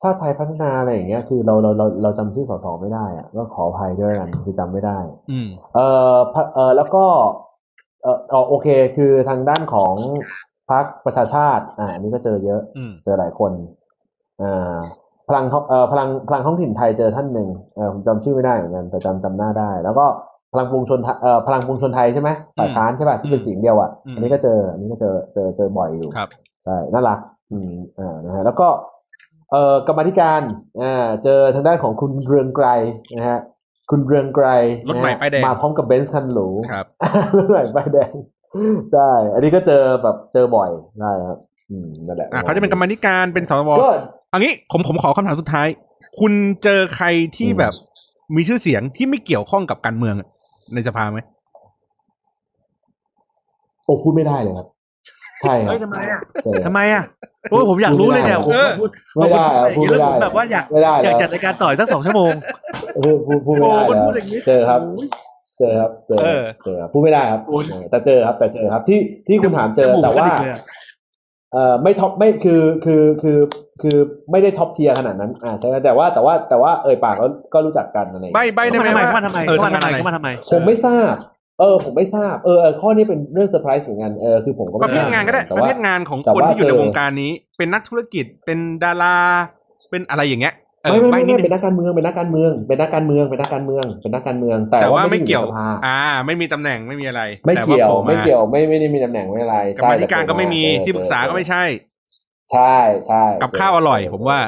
ชาติไทยพัฒนาอะไรอย่างเงี้ยคือเราเราเราเราจำชื่อสสไม่ได้อ่ะก็ขออภัยด้วยกันคือจำไม่ได้อืมเอ่อเอ่อแล้วก็เอ่อโอเคคือทางด้านของพรรคประชาชาติอ่าอันนี้ก็เจอเยอะเจอหลายคนอ่าพลังเอ่อพลังพลังท้องถิ่นไทยเจอท่านหนึ่งเออผมจำชื่อไม่ได้เหมือนกันแต่จำจำหน้าได้แล้วก็พลังปวงชนเอ่อพลังปวงชนไทยใช่ไหมฝ่ายค้านใช่ป่ะที่เป็นเสียงเดียวอ่ะอันนี้ก็เจออันนี้ก็เจอเจอเจอบ่อยอยู่ครับใช่น่ารักอืมอ่านะฮะแล้วก็เอ่อกรรมธิการอ่าเจอทางด้านของคุณเรืองไกรนะฮะคุณเรืองไกรรถใหม่ป้ายแดงมาพร้อมกับเบนซ์คันหรูครับรถใหม่ป้ายแดงใช่อันนี้ก็เจอแบบเจอบ่อยได้ครับอืมนั่นแหละอ่ะเขาจะเป็นกรรมธิการเป็นสวอันนี้ผมผมขอคำถามสุดท้ายคุณเจอใครที่แบบมีชื่อเสียงที่ไม่เกี่ยวข้องกับการเมืองในสภาไหมโอ้พูดไม่ได้เลยครับใช่ครับทำไมอ่ะทำไมอ่ะโอ้ผมอยากรู้เลยเนี่ยผมพูดไม่ได้พูดไม่ได้แบบว่าอยากอยากจัดรายการต่อสักสองชั่วโมงพูดพูดไม่ได้เจอครับเจอครับเจอเจอพูดไม่ได้ครับแต่เจอครับแต่เจอครับที่ที่คุณถามเจอแต่ว่าเอ่อไม่ท็อปไม่คือคือคือคือไม่ได้ท็อปเทียร์ขนาดนั้นอ่าใช่แต่ว่าแต่ว่าแต่ว่าเอ่ยปากก็ก็รู้จักกันอะไรใบใบทำไมว่าทำไมว่าทำไมว่าทำไมผมไม่ทราบเออผมไม่ทราบเออข้อนี้เป็นเรื่องเซอร์ไพรส์เหมือนกันเออคือผมก็ประเภทงานก็ได้ประเภทงานของคนที่อยู่ในวงการนี้เป็นนักธุรกิจเป็นดาราเป็นอะไรอย่างเงี้ยไม่ไม่ไม่เป็นนักการเมืองเป็นนักการเมืองเป็นนักการเมืองเป็นนักการเมืองเป็นนักการเมืองแต่ว่าไม่เกี่ยวอ่าไม่มีตำแหน่งไม่มีอะไรไม่เกี่ยวไม่เกี่ยวไม่ไม่ได้มีตำแหน่งไม่อะไรกรรมธิการก็ไม่มีที่ปรึกษาก็ไม่ใช่ใช่ใช่กับข้าวอร่อยผมว่า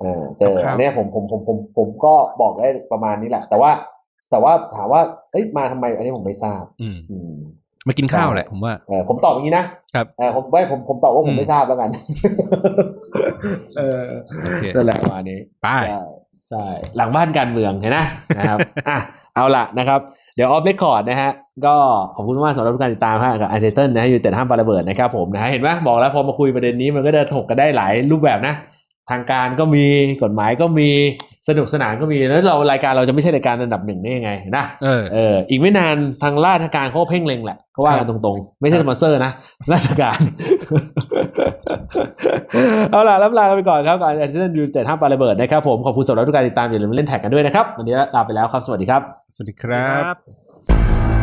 เออเจอเนี่ยผมผมผมผมผมก็บอกได้ประมาณนี้แหละแต่ว่าแต่ว่าถามว่าเอ๊ะมาทำไมอันนี้ผมไม่ทราบอืมมากินข้าวแหละผมว่าเออผมตอบอย่างนี้นะครับเออผมไม่ผมผมตอบว่าผมไม่ทราบแล้วกันเออโอเคนั่นแหละวันนี้ไปใช่หลังบ้านการเมืองเห็นนะนะครับอ่ะเอาละนะครับเดี๋ยวออฟเรคคอร์ดนะฮะก็ขอบคุณมากสำหรับการติดตามฮะกับไอเทเทิลนะฮะอยู่แต่ห้ามปาระเบิดนะครับผมนะเห็นไหมบอกแล้วพอมาคุยประเด็นนี้มันก็จะถกกันได้หลายรูปแบบนะทางการก็มีกฎหมายก็มีสนุกสนานก็มีแล้วเรารายการเราจะไม่ใช่รายการอันดับหนึ่งได้ยังไงนะเออเอออีกไม่นานทางราชการเขาเพ่งเล็งแหละเขาว่ากันตรงๆไม่ใช่สปอนเซอร์นะราชการ เอาล่ะรับลาไปก่อนครับก่อนอาจารย์ท่านดูแต่ห้ามปาระเบิดนะครับผมขอบคุณสำหรับทุกการติดตามอย่าลืมเล่นแท็กกันด้วยนะครับวันนี้ลาไปแล้วครับสวัสดีครับสวัสดีครับ